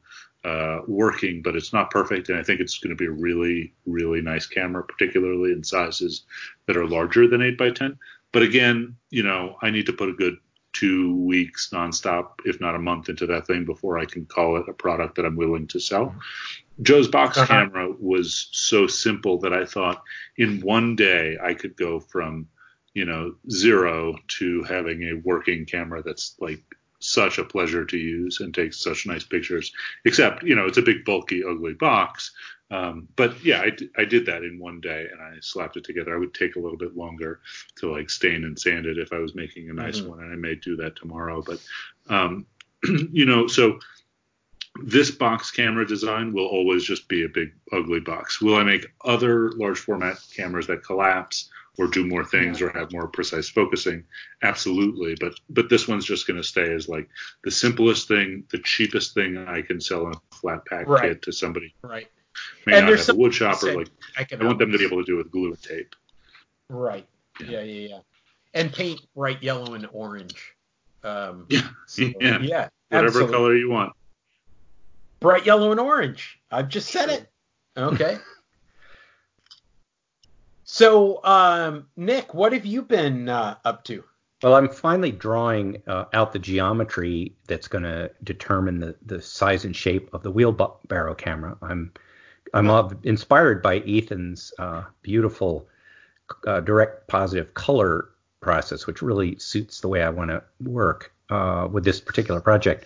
working, but it's not perfect, and I think it's going to be a really, really nice camera, particularly in sizes that are larger than 8x10. But again, you know, I need to put a good 2 weeks nonstop, if not a month, into that thing before I can call it a product that I'm willing to sell. Joe's box camera was so simple that I thought in one day I could go from, you know, 0 to having a working camera that's like such a pleasure to use and takes such nice pictures, except, you know, it's a big, bulky, ugly box. But yeah, I did that in one day and I slapped it together. I would take a little bit longer to like stain and sand it if I was making a nice one, and I may do that tomorrow. But, you know, so this box camera design will always just be a big, ugly box. Will I make other large format cameras that collapse or do more things or have more precise focusing? Absolutely. But this one's just going to stay as like the simplest thing, the cheapest thing I can sell in a flat pack kit to somebody. Right. May and not have a wood shop or like, I want them to be able to do it with glue and tape. Right. Yeah. And paint bright yellow and orange. Whatever absolutely. Color you want. Bright yellow and orange. I've just said it. Okay. So, Nick, what have you been up to? Well, I'm finally drawing out the geometry that's going to determine the size and shape of the wheelbarrow camera. I'm inspired by Ethan's beautiful direct positive color process, which really suits the way I want to work with this particular project.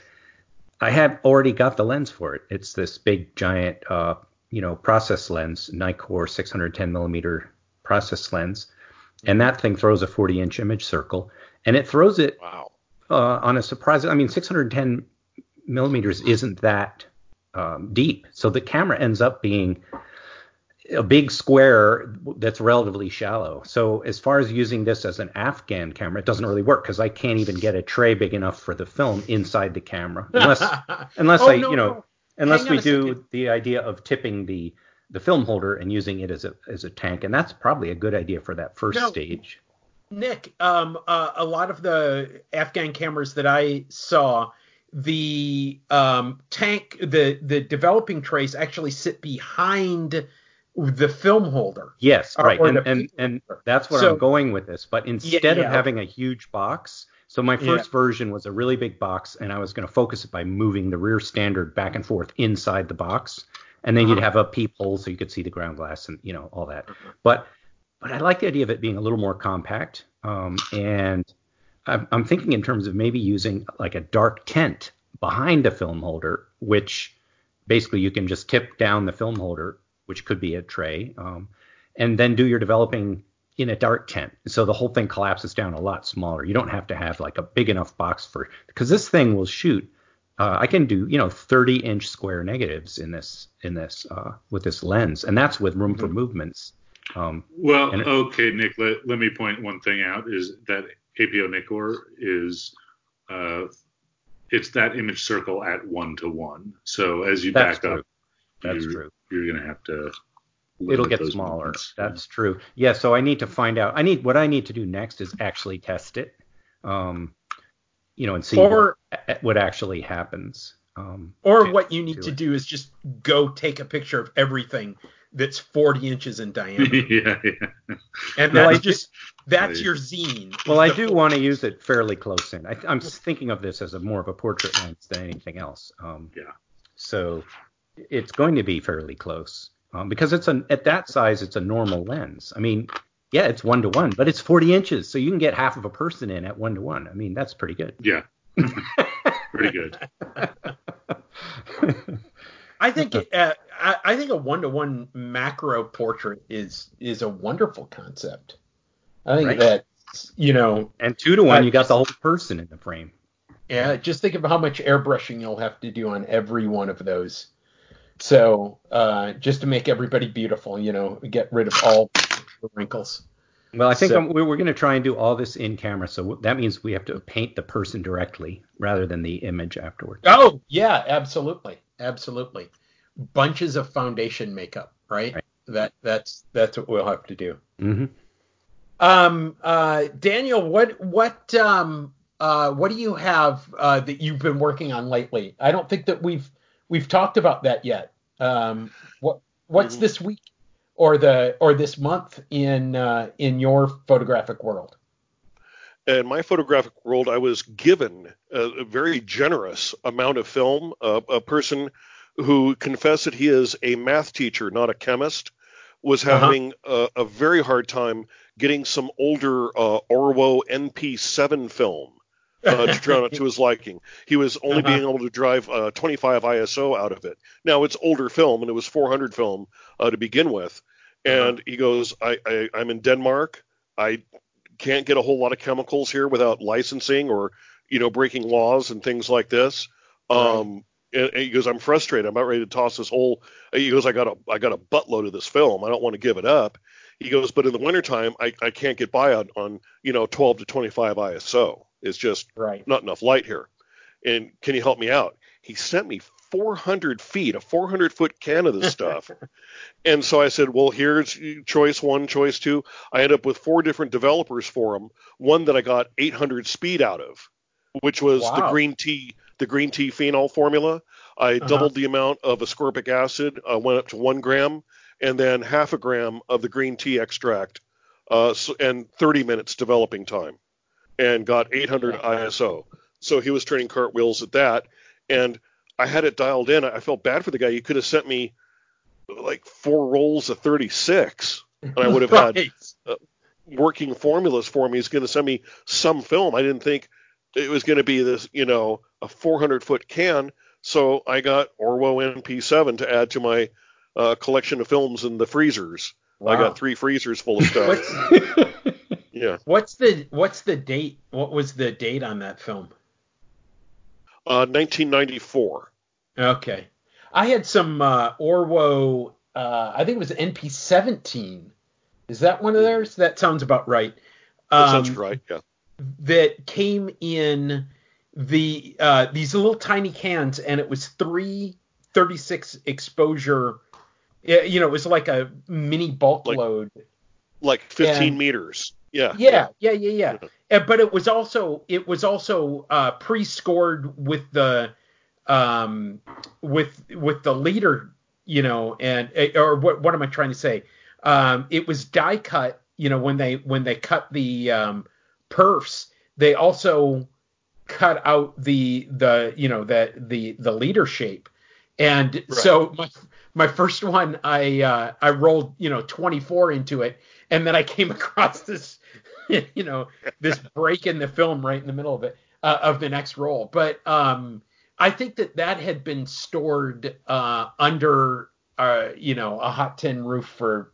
I have already got the lens for it. It's this big, giant, process lens, Nikkor 610 millimeter process lens, and that thing throws a 40-inch image circle, and it throws it on a surprise. I mean, 610 millimeters isn't that deep, so the camera ends up being a big square that's relatively shallow. So as far as using this as an Afghan camera, it doesn't really work because I can't even get a tray big enough for the film inside the camera, unless unless we do the idea of tipping the film holder and using it as a tank, and that's probably a good idea for that first stage. Nick, a lot of the Afghan cameras that I saw, the tank, the developing trays actually sit behind the film holder. Yes, right, and that's where I'm going with this. But instead of having a huge box, so my first version was a really big box, and I was going to focus it by moving the rear standard back and forth inside the box. And then you'd have a peephole so you could see the ground glass and, you know, all that. But I like the idea of it being a little more compact. And I'm thinking in terms of maybe using like a dark tent behind a film holder, which basically you can just tip down the film holder, which could be a tray, and then do your developing in a dark tent. So the whole thing collapses down a lot smaller. You don't have to have like a big enough box because this thing will shoot I can do, 30-inch square negatives in this with this lens, and that's with room for movements. Nick, let me point one thing out, is that APO Nikkor is it's that image circle at 1:1. So as you back up, you're going to have to. It'll get smaller. Movements. That's true. Yeah. So I need to find out. What I need to do next is actually test it. And see what actually happens. What you need to do is just go take a picture of everything that's 40 inches in diameter. Yeah. And that's your zine. Well, I do want to use it fairly close in. I'm thinking of this as more of a portrait lens than anything else. So it's going to be fairly close because at that size, it's a normal lens. I mean, yeah, it's 1:1, but it's 40 inches. So you can get half of a person in at 1:1. I mean, that's pretty good. Yeah. Pretty good. I think I think a 1:1 macro portrait is a wonderful concept. I think that, and 2:1, you got the whole person in the frame. Yeah. Just think of how much airbrushing you'll have to do on every one of those. So just to make everybody beautiful, get rid of all the wrinkles. Well, I think we're going to try and do all this in camera. So that means we have to paint the person directly rather than the image afterwards. Oh, yeah, absolutely. Absolutely. Bunches of foundation makeup, right? That's what we'll have to do. Mm-hmm. Daniel, what do you have that you've been working on lately? I don't think that we've talked about that yet. What's this week? Or this month in your photographic world? In my photographic world, I was given a very generous amount of film. A person who confessed that he is a math teacher, not a chemist, was having a very hard time getting some older Orwo NP7 film to drown it to his liking. He was only being able to drive 25 ISO out of it. Now, it's older film, and it was 400 film to begin with. And he goes, I'm in Denmark. I can't get a whole lot of chemicals here without licensing or, breaking laws and things like this. And he goes, I'm frustrated. I'm about ready to toss this whole – he goes, I got a buttload of this film. I don't want to give it up. He goes, but in the wintertime, I can't get by on 12 to 25 ISO. It's just not enough light here. And can you help me out? He sent me 400 feet, a 400-foot can of this stuff. And so I said, well, here's choice one, choice two. I ended up with 4 different developers for him. One that I got 800 speed out of, which was the green tea phenol formula. I doubled the amount of ascorbic acid. I went up to 1 gram and then half a gram of the green tea extract and 30 minutes developing time. And got 800 ISO. So he was turning cartwheels at that. And I had it dialed in. I felt bad for the guy. He could have sent me like 4 rolls of 36. And I would have had working formulas for me. He's going to send me some film. I didn't think it was going to be this, a 400-foot can. So I got Orwo NP7 to add to my collection of films in the freezers. Wow. I got 3 freezers full of stuff. Yeah. What's the date? What was the date on that film? 1994. Okay. I had some Orwo. I think it was NP17. Is that one of theirs? That sounds about right. That sounds right. Yeah. That came in the these little tiny cans, and it was 3/36 exposure. It was like a mini bulk load. Like 15 meters. Yeah. But it was also pre-scored with the leader, what am I trying to say? It was die cut, when they cut the perfs, they also cut out the leader shape. And so my first one, I rolled 24 into it, and then I came across this this break in the film right in the middle of it of the next roll. But I think that had been stored under a hot tin roof for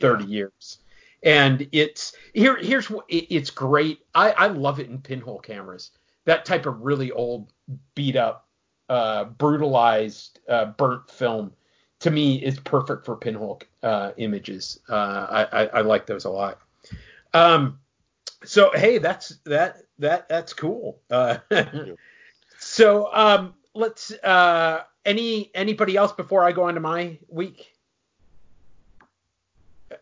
30 years, and it's here. Here's what it's great. I love it in pinhole cameras. That type of really old beat up brutalized, burnt film, to me, is perfect for pinhole images. I like those a lot. So, hey, that's cool. So let's anybody else before I go on to my week?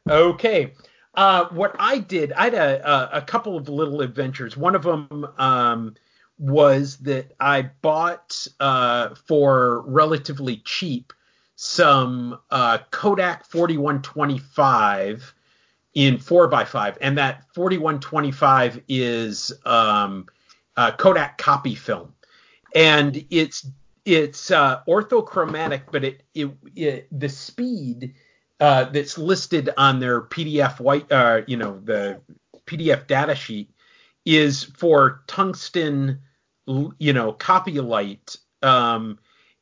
Okay. What I did, I had a couple of little adventures. One of them was that I bought for relatively cheap some Kodak 4125 in 4x5, and that 4125 is Kodak copy film, and it's orthochromatic, but it the speed that's listed on their PDF the PDF data sheet is for tungsten, Copylight.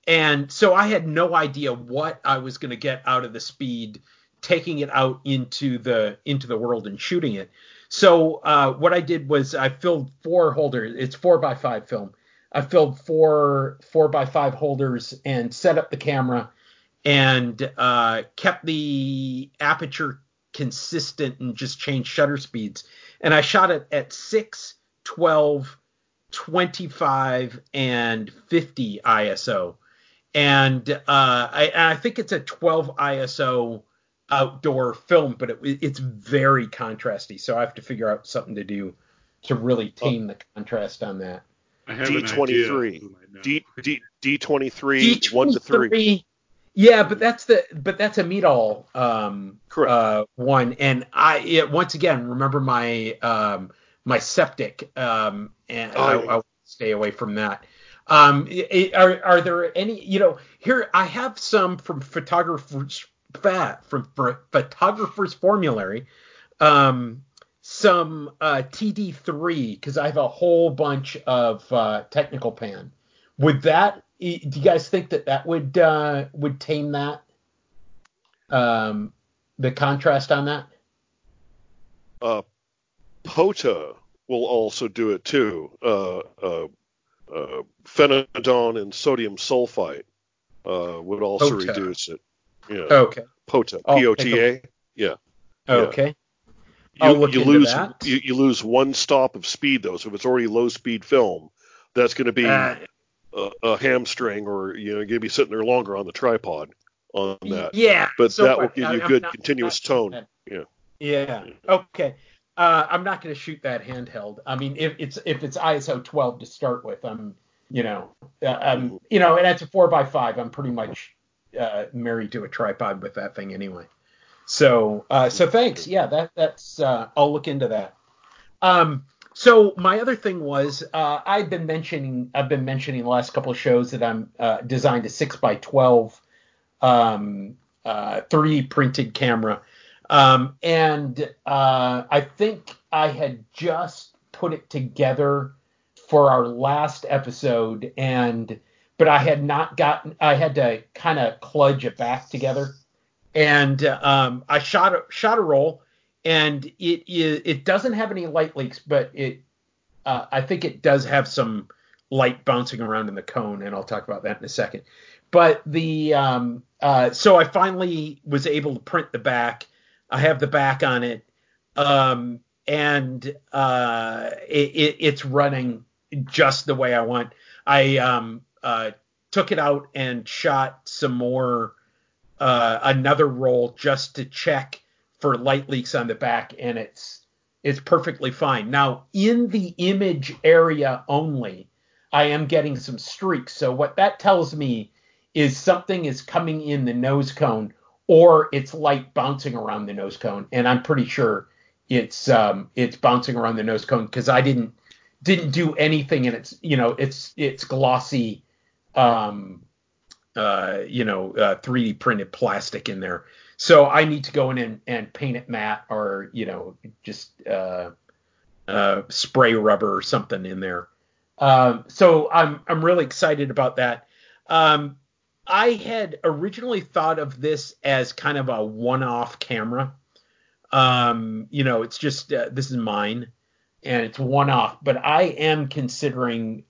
And so I had no idea what I was going to get out of the speed, taking it out into the world and shooting it. So what I did was I filled 4 holders. It's 4x5 film. I filled 4x5 holders and set up the camera, and kept the aperture consistent and just changed shutter speeds. And I shot it at 6, 12, 25, and 50 ISO. And I think it's a 12 ISO outdoor film, but it's very contrasty. So I have to figure out something to do to really tame the contrast on that. I have D23. D23, 1-3. Yeah, but that's a Metol one, and once again remember my my septic, and I will stay away from that. Are there any here? I have some from Photographer's Formulary, some TD3, because I have a whole bunch of technical pan with that. Do you guys think that would tame that, the contrast on that? POTA will also do it too. Phenidone and sodium sulfite would also POTA. Reduce it. Yeah. Okay. POTA. POTA. Yeah. Okay. Yeah. You lose 1 stop of speed though, so if it's already low speed film, that's going to be a hamstring, or you'd be sitting there longer on the tripod on that. Yeah, but so that will give you good continuous tone. Yeah. Yeah. Okay. I'm not going to shoot that handheld. I mean, if it's ISO 12 to start with, and that's a 4x5. I'm pretty much married to a tripod with that thing anyway. So so thanks. Yeah, that's I'll look into that. So my other thing was I've been mentioning the last couple of shows that I'm designed a 6x12 3D printed camera, and I think I had just put it together for our last episode, but I had not gotten. I had to kind of kludge it back together, and I shot a roll. And it doesn't have any light leaks, but I think it does have some light bouncing around in the cone, and I'll talk about that in a second. But so I finally was able to print the back. I have the back on it, and it's running just the way I want. I took it out and shot some more another roll just to check for light leaks on the back, and it's perfectly fine. Now, in the image area only, I am getting some streaks. So what that tells me is something is coming in the nose cone, or it's light bouncing around the nose cone. And I'm pretty sure it's bouncing around the nose cone, because I didn't do anything, and it's glossy 3D printed plastic in there. So I need to go in and paint it matte, or just spray rubber or something in there. So I'm really excited about that. I had originally thought of this as kind of a one-off camera. It's just this is mine, and it's one-off. But I am considering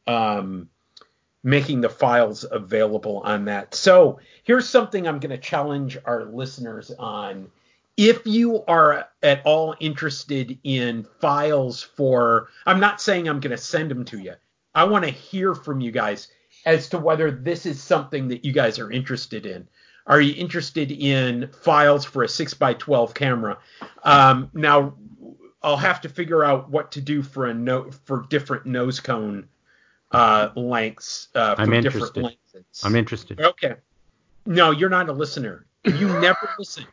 making the files available on that. So here's something I'm going to challenge our listeners on. If you are at all interested in files for, I'm not saying I'm going to send them to you. I want to hear from you guys as to whether this is something that you guys are interested in. Are you interested in files for a 6x12 camera? Now I'll have to figure out what to do for for different nose cone lengths. I'm interested. Okay. No, you're not a listener. You never listen.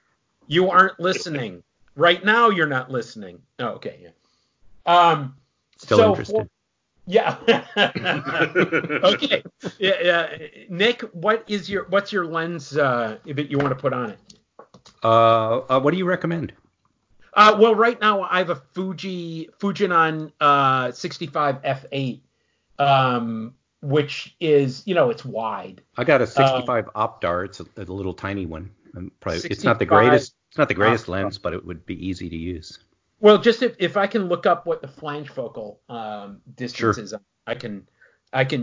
You aren't listening right now. You're not listening. Oh, okay. Yeah. Still interested. Yeah. Okay. Yeah. Nick, what's your lens that you want to put on it? What do you recommend? Well, right now I have a Fujinon 65 f/8, which is, it's wide. I got a 65 Optar. It's a little tiny one. It's not the greatest. It's not the greatest lens, but it would be easy to use. Well, just if I can look up what the flange focal distance is, I can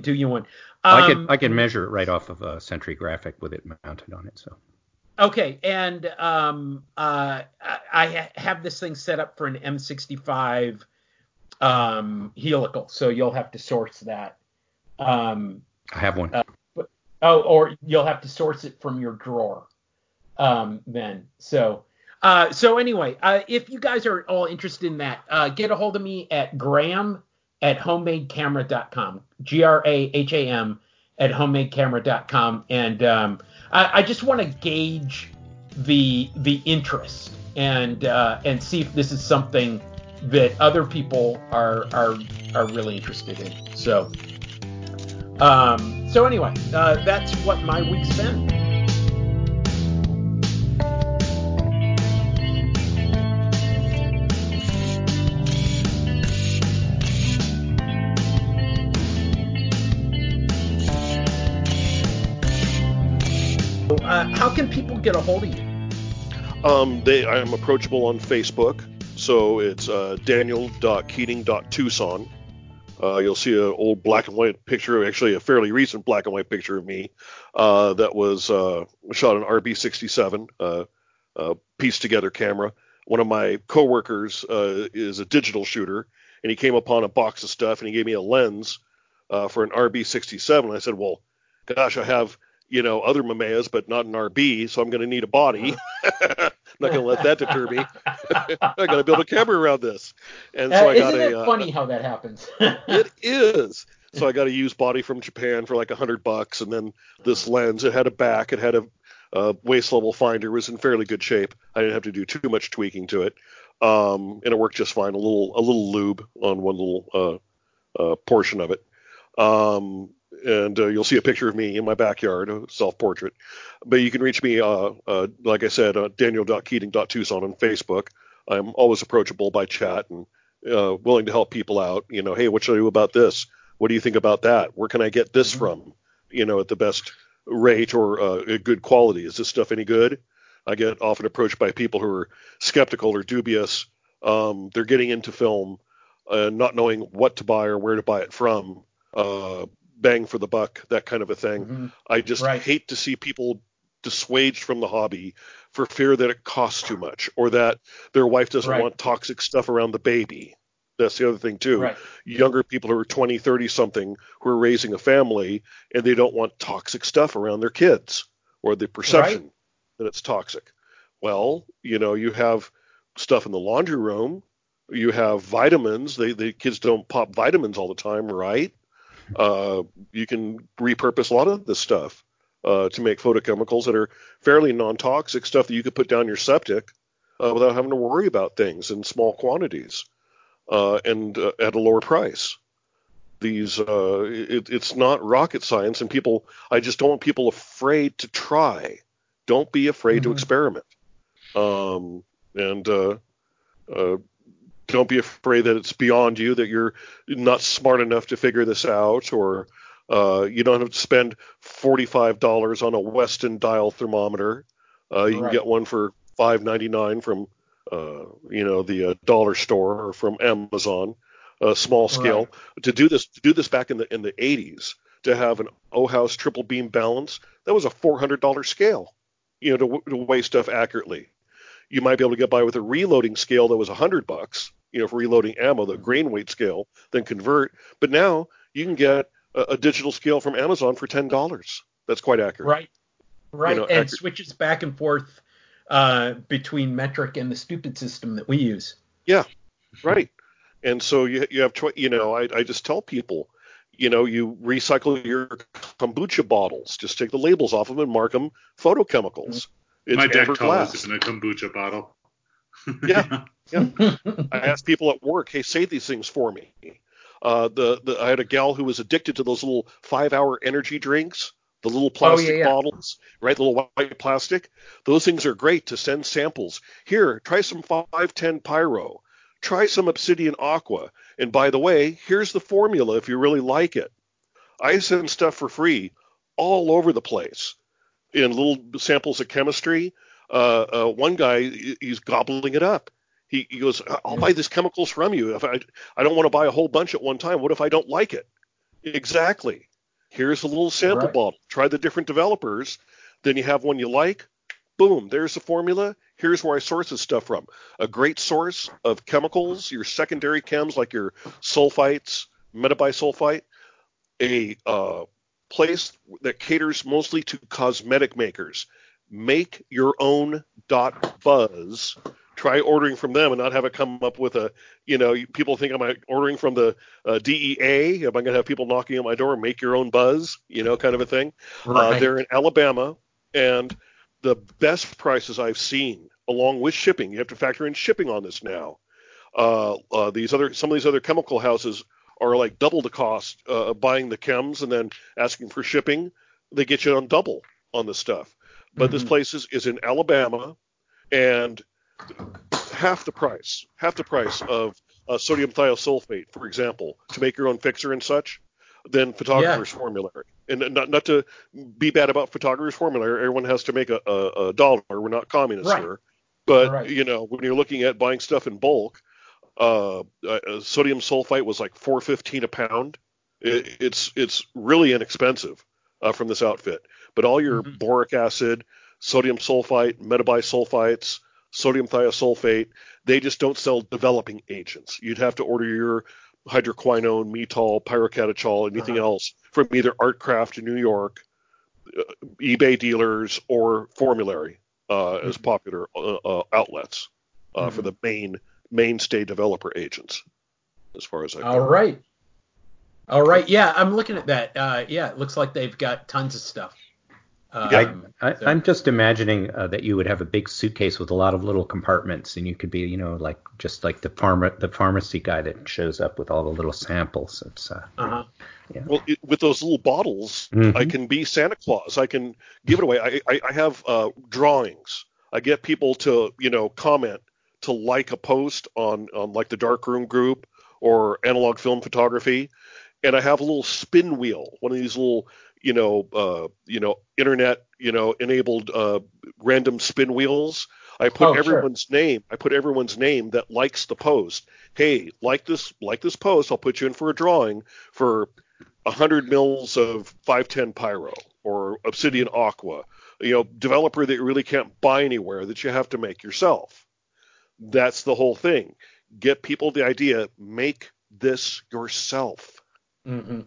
do you one. I can measure it right off of a Sentry graphic with it mounted on it. So. Okay, and I have this thing set up for an M65 helical, so you'll have to source that. I have one. Or you'll have to source it from your drawer. So anyway, if you guys are all interested in that, get a hold of me at graham@homemadecamera.com, graham@homemadecamera.com. And, I just want to gauge the interest and see if this is something that other people are really interested in. So, anyway, that's what my week's been. How can people get a hold of you? I am approachable on Facebook, so it's daniel.keating.tucson. You'll see an old black and white picture, actually a fairly recent black and white picture of me that was shot on RB67, pieced together camera. One of my coworkers is a digital shooter, and he came upon a box of stuff, and he gave me a lens for an RB67. I said, well, gosh, I have... other Mameas, but not an RB, so I'm going to need a body. I'm not going to let that deter me. I got to build a camera around this. And so I got Isn't it funny how that happens? It is. So I got a used body from Japan for like $100, and then this lens. It had a back. It had a waist level finder. It was in fairly good shape. I didn't have to do too much tweaking to it, and it worked just fine. A little lube on one little portion of it. And you'll see a picture of me in my backyard, a self-portrait. But you can reach me, like I said, daniel.keating.tucson on Facebook. I'm always approachable by chat and willing to help people out. Hey, what should I do about this? What do you think about that? Where can I get this from? At the best rate or a good quality. Is this stuff any good? I get often approached by people who are skeptical or dubious. They're getting into film, not knowing what to buy or where to buy it from. Bang for the buck, that kind of a thing. Mm-hmm. I just hate to see people dissuaged from the hobby for fear that it costs too much or that their wife doesn't want toxic stuff around the baby. That's the other thing too. Right. Younger people who are 20, 30 something who are raising a family and they don't want toxic stuff around their kids or the perception that it's toxic. Well, you have stuff in the laundry room. You have vitamins. The kids don't pop vitamins all the time, right? You can repurpose a lot of this stuff to make photochemicals that are fairly non-toxic stuff that you could put down your septic without having to worry about things in small quantities and at a lower price. These it's not rocket science, and people. I just don't want people afraid to try. Don't be afraid to experiment, and don't be afraid that it's beyond you, that you're not smart enough to figure this out, or you don't have to spend $45 on a Weston dial thermometer. You can get one for $5.99 from the dollar store or from Amazon, small scale. To do this back in the 80s, to have an O-House triple beam balance, that was a $400 scale, to weigh stuff accurately. You might be able to get by with a reloading scale that was $100, for reloading ammo, the grain weight scale, then convert. But now you can get a digital scale from Amazon for $10. That's quite accurate. Right. And switches back and forth between metric and the stupid system that we use. Yeah, right. And so you have, I just tell people, you recycle your kombucha bottles. Just take the labels off of them and mark them photochemicals. It's my Dektol is in a kombucha bottle. Yeah. I ask people at work, hey, say these things for me. I had a gal who was addicted to those little 5-hour energy drinks, the little plastic bottles, right? The little white plastic. Those things are great to send samples. Here, try some 510 Pyro. Try some Obsidian Aqua. And by the way, here's the formula if you really like it. I send stuff for free all over the place in little samples of chemistry. One guy, he's gobbling it up. He goes, I'll buy these chemicals from you. If I don't want to buy a whole bunch at one time. What if I don't like it? Exactly. Here's a little sample bottle. Try the different developers. Then you have one you like. Boom, there's the formula. Here's where I source this stuff from. A great source of chemicals, your secondary chems like your sulfites, metabisulfite, a place that caters mostly to cosmetic makers. Make your own .buzz. Try ordering from them and not have it come up with a, people think, am I ordering from the DEA? Am I going to have people knocking on my door, make your own buzz, kind of a thing? Right. They're in Alabama, and the best prices I've seen, along with shipping, you have to factor in shipping on this now. Some of these other chemical houses are like double the cost of buying the chems and then asking for shipping. They get you on double on this stuff. But this place is in Alabama, and half the price of sodium thiosulfate, for example, to make your own fixer and such, than photographer's formulary. And not to be bad about photographer's formulary, everyone has to make a dollar. We're not communists here. But, when you're looking at buying stuff in bulk, sodium sulfite was like $4.15 a pound. It's really inexpensive from this outfit. But all your boric acid, sodium sulfite, metabisulfites, sodium thiosulfate, they just don't sell developing agents. You'd have to order your hydroquinone, Metol, pyrocatechol, anything else from either ArtCraft in New York, eBay dealers, or formulary as popular outlets for the mainstay developer agents, as far as I know. All right. Yeah, I'm looking at that. It looks like they've got tons of stuff. I'm just imagining that you would have a big suitcase with a lot of little compartments, and you could be, like the pharmacy guy that shows up with all the little samples. Well, with those little bottles, I can be Santa Claus. I can give it away. I have drawings. I get people to, comment to like a post on like the Darkroom group or analog film photography, and I have a little spin wheel, one of these little. Internet, enabled random spin wheels. I put everyone's name that likes the post. Hey, like this post. I'll put you in for a drawing for 100 mils of 510 Pyro or Obsidian Aqua, developer that you really can't buy anywhere that you have to make yourself. That's the whole thing. Get people the idea, make this yourself. Mm-hmm.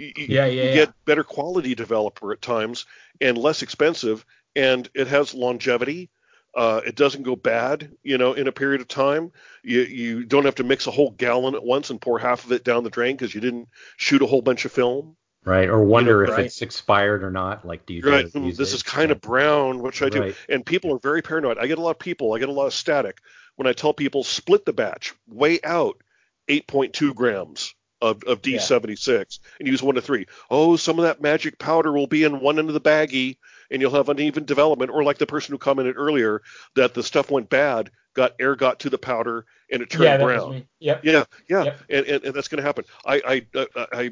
You get better quality developer at times and less expensive, and it has longevity. It doesn't go bad, in a period of time. You don't have to mix a whole gallon at once and pour half of it down the drain because you didn't shoot a whole bunch of film. Right, or wonder if it's expired or not. Like, do you guys use this is kind of brown, which I do. Right. And people are very paranoid. I get a lot of static when I tell people split the batch, weigh out 8.2 grams. Of D76 and use 1 to 3. Oh, some of that magic powder will be in one end of the baggie and you'll have uneven development, or like the person who commented earlier that the stuff went bad, got to the powder and it turned brown. Yep. And that's going to happen. I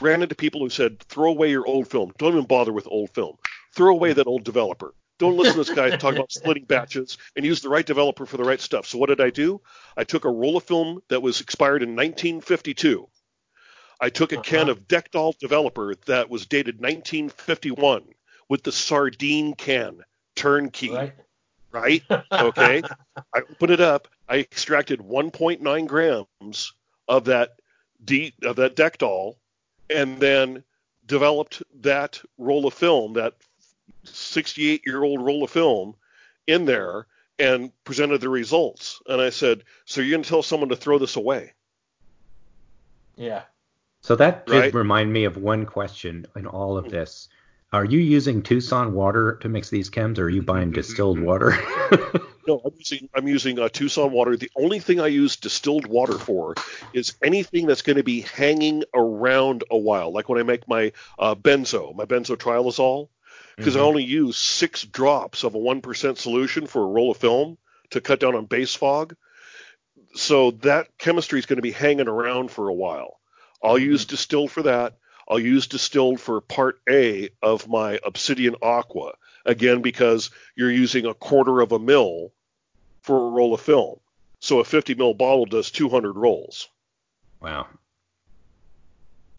ran into people who said, throw away your old film. Don't even bother with old film. Throw away that old developer. Don't listen to this guy talking about splitting batches and use the right developer for the right stuff. So what did I do? I took a roll of film that was expired in 1952. I took a can of Dektol developer that was dated 1951 with the sardine can turnkey. Right? Okay. I opened it up. I extracted 1.9 grams of that Dektol, and then developed that roll of film, that 68-year-old roll of film in there, and presented the results. And I said, so you're going to tell someone to throw this away? Yeah. So that did remind me of one question in all of this. Are you using Tucson water to mix these chems, or are you buying distilled water? No, I'm using Tucson water. The only thing I use distilled water for is anything that's going to be hanging around a while, like when I make my my benzotriazole, because I only use 6 drops of a 1% solution for a roll of film to cut down on base fog. So that chemistry is going to be hanging around for a while. I'll use distilled for that. I'll use distilled for part A of my Obsidian Aqua, again, because you're using 1/4 mL for a roll of film. So a 50 mL bottle does 200 rolls. Wow.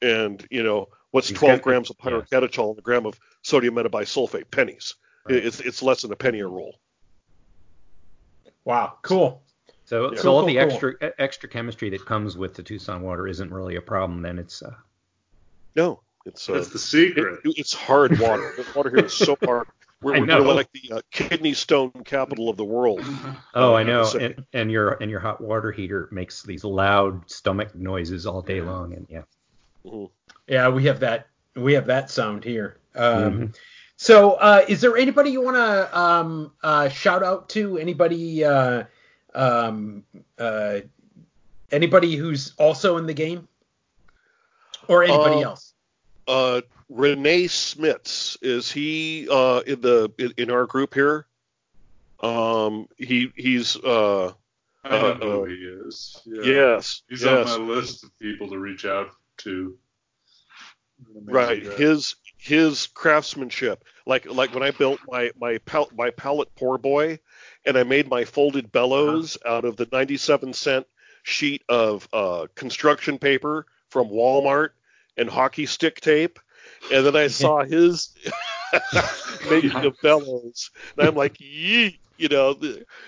And, you know, what's 12 grams of pyrocatechol and a gram of sodium metabisulfate? Pennies. Right. It's less than a penny a roll. Wow, cool. So, yeah. Extra chemistry that comes with the Tucson water isn't really a problem. Then it's no, it's that's the secret. It's hard water. The water here is so hard. We're like the kidney stone capital of the world. Oh, I know. So, and your hot water heater makes these loud stomach noises all day long. And yeah, we have that sound here. So, is there anybody you want to shout out to? Anybody? Anybody who's also in the game, or anybody else? Renee Smits, is he in our group here? He's I don't know who he is. Yeah. Yes, he's on my list of people to reach out to. Right, his craftsmanship, like when I built my pallet pour boy. And I made my folded bellows out of the 97-cent sheet of construction paper from Walmart and hockey stick tape. And then I saw his making of bellows. And I'm like, yeet, you know.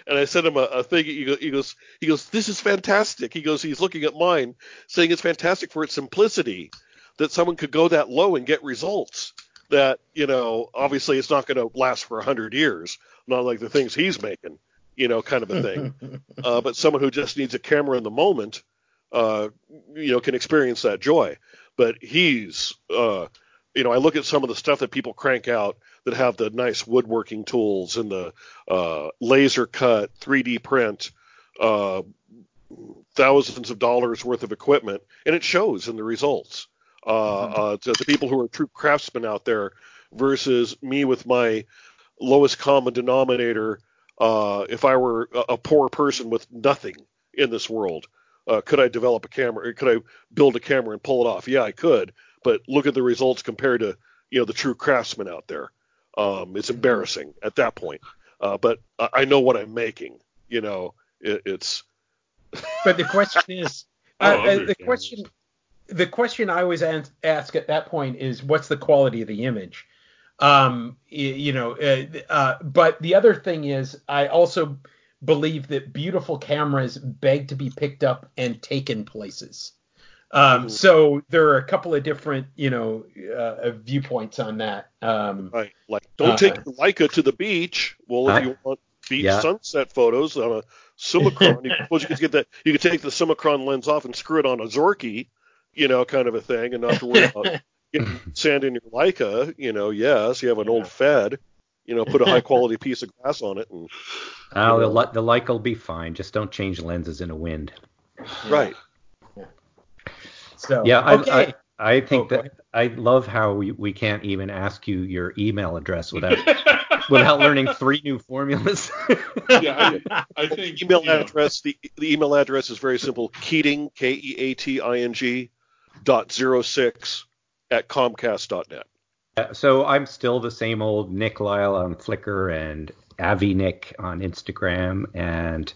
And I sent him a thing. He goes, this is fantastic. He goes, he's looking at mine, saying it's fantastic for its simplicity that someone could go that low and get results. That, you know, obviously it's not going to last for 100 years, not like the things he's making, you know, kind of a thing. But someone who just needs a camera in the moment, you know, can experience that joy. But he's, you know, I look at some of the stuff that people crank out that have the nice woodworking tools and the laser cut, 3D print, thousands of dollars worth of equipment, and it shows in the results. To the people who are true craftsmen out there versus me with my lowest common denominator. If I were a poor person with nothing in this world, could I develop a camera? Or could I build a camera and pull it off? Yeah, I could, but look at the results compared to, you know, the true craftsmen out there. It's embarrassing at that point, but I know what I'm making. You know, it's. But the question is, The question I always ask at that point is, what's the quality of the image? But the other thing is, I also believe that beautiful cameras beg to be picked up and taken places. So there are a couple of different, you know, viewpoints on that. Right. Like, don't take your Leica to the beach. Well, if you want beach sunset photos on a Summicron, you can take the Summicron lens off and screw it on a Zorky. You know, kind of a thing, and not to worry about getting sand in your Leica. You know, yes, you have an old Fed. You know, put a high quality piece of glass on it, and the Leica will be fine. Just don't change lenses in a wind. Right. Yeah. So okay. I think that I love how we can't even ask you your email address without learning 3 new formulas. Yeah, I think the email address is very simple: Keating KEATING. .06@comcast.net. So I'm still the same old Nick Lyle on Flickr and Avi Nick on Instagram, and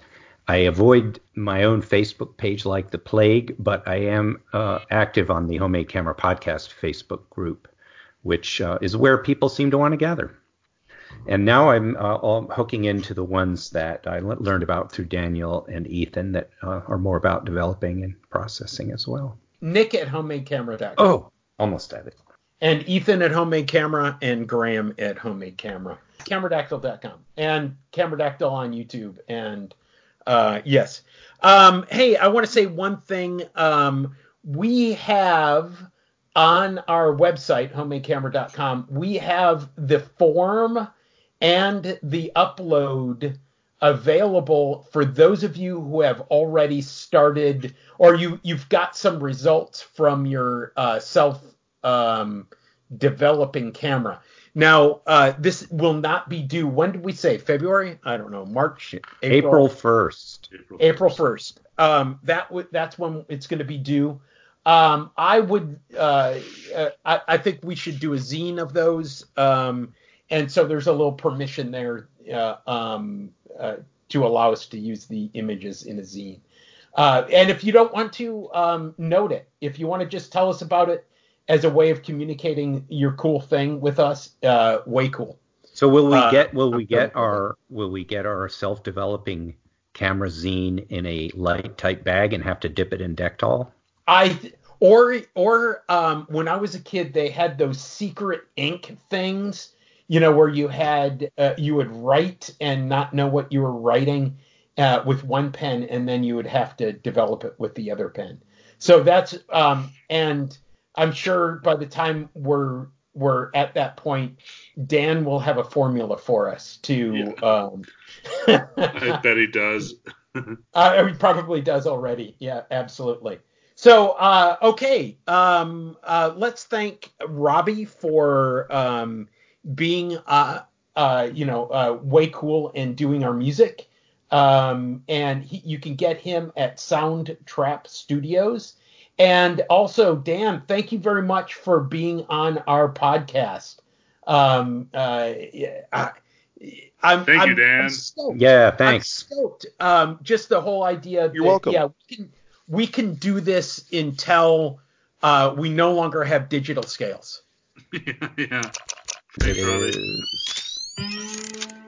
I avoid my own Facebook page like the plague, but I am active on the Homemade Camera Podcast Facebook group, which is where people seem to want to gather. And now I'm all hooking into the ones that I learned about through Daniel and Ethan that are more about developing and processing as well. Nick at HomemadeCamera.com. Oh, almost at it. And Ethan at Homemade Camera and Graham at Homemade Camera. Cameradactyl.com and Cameradactyl on YouTube. And yes. Hey, I want to say one thing. We have on our website, HomemadeCamera.com, we have the form and the upload available for those of you who have already started, or you've got some results from your self-developing camera. Now, this will not be due, when did we say? February? I don't know. March? April 1st. April 1st. That's when it's going to be due. I would I think we should do a zine of those. And so there's a little permission there to allow us to use the images in a zine. And if you don't want to note it, if you want to just tell us about it as a way of communicating your cool thing with us, way cool. So will we get our self-developing camera zine in a light type bag and have to dip it in Dektol? When I was a kid, they had those secret ink things, you know, where you had you would write and not know what you were writing with one pen, and then you would have to develop it with the other pen. So that's and I'm sure by the time we're at that point, Dan will have a formula for us to. Yeah. I bet he does. He probably does already. Yeah, absolutely. So, okay, let's thank Robbie for being, way cool and doing our music. And you can get him at Soundtrap Studios. And also, Dan, thank you very much for being on our podcast. Thank you, Dan. Yeah, thanks. I'm stoked. Just the whole idea. You're welcome. Yeah, we can do this until we no longer have digital scales. Yeah. Thanks, Robbie.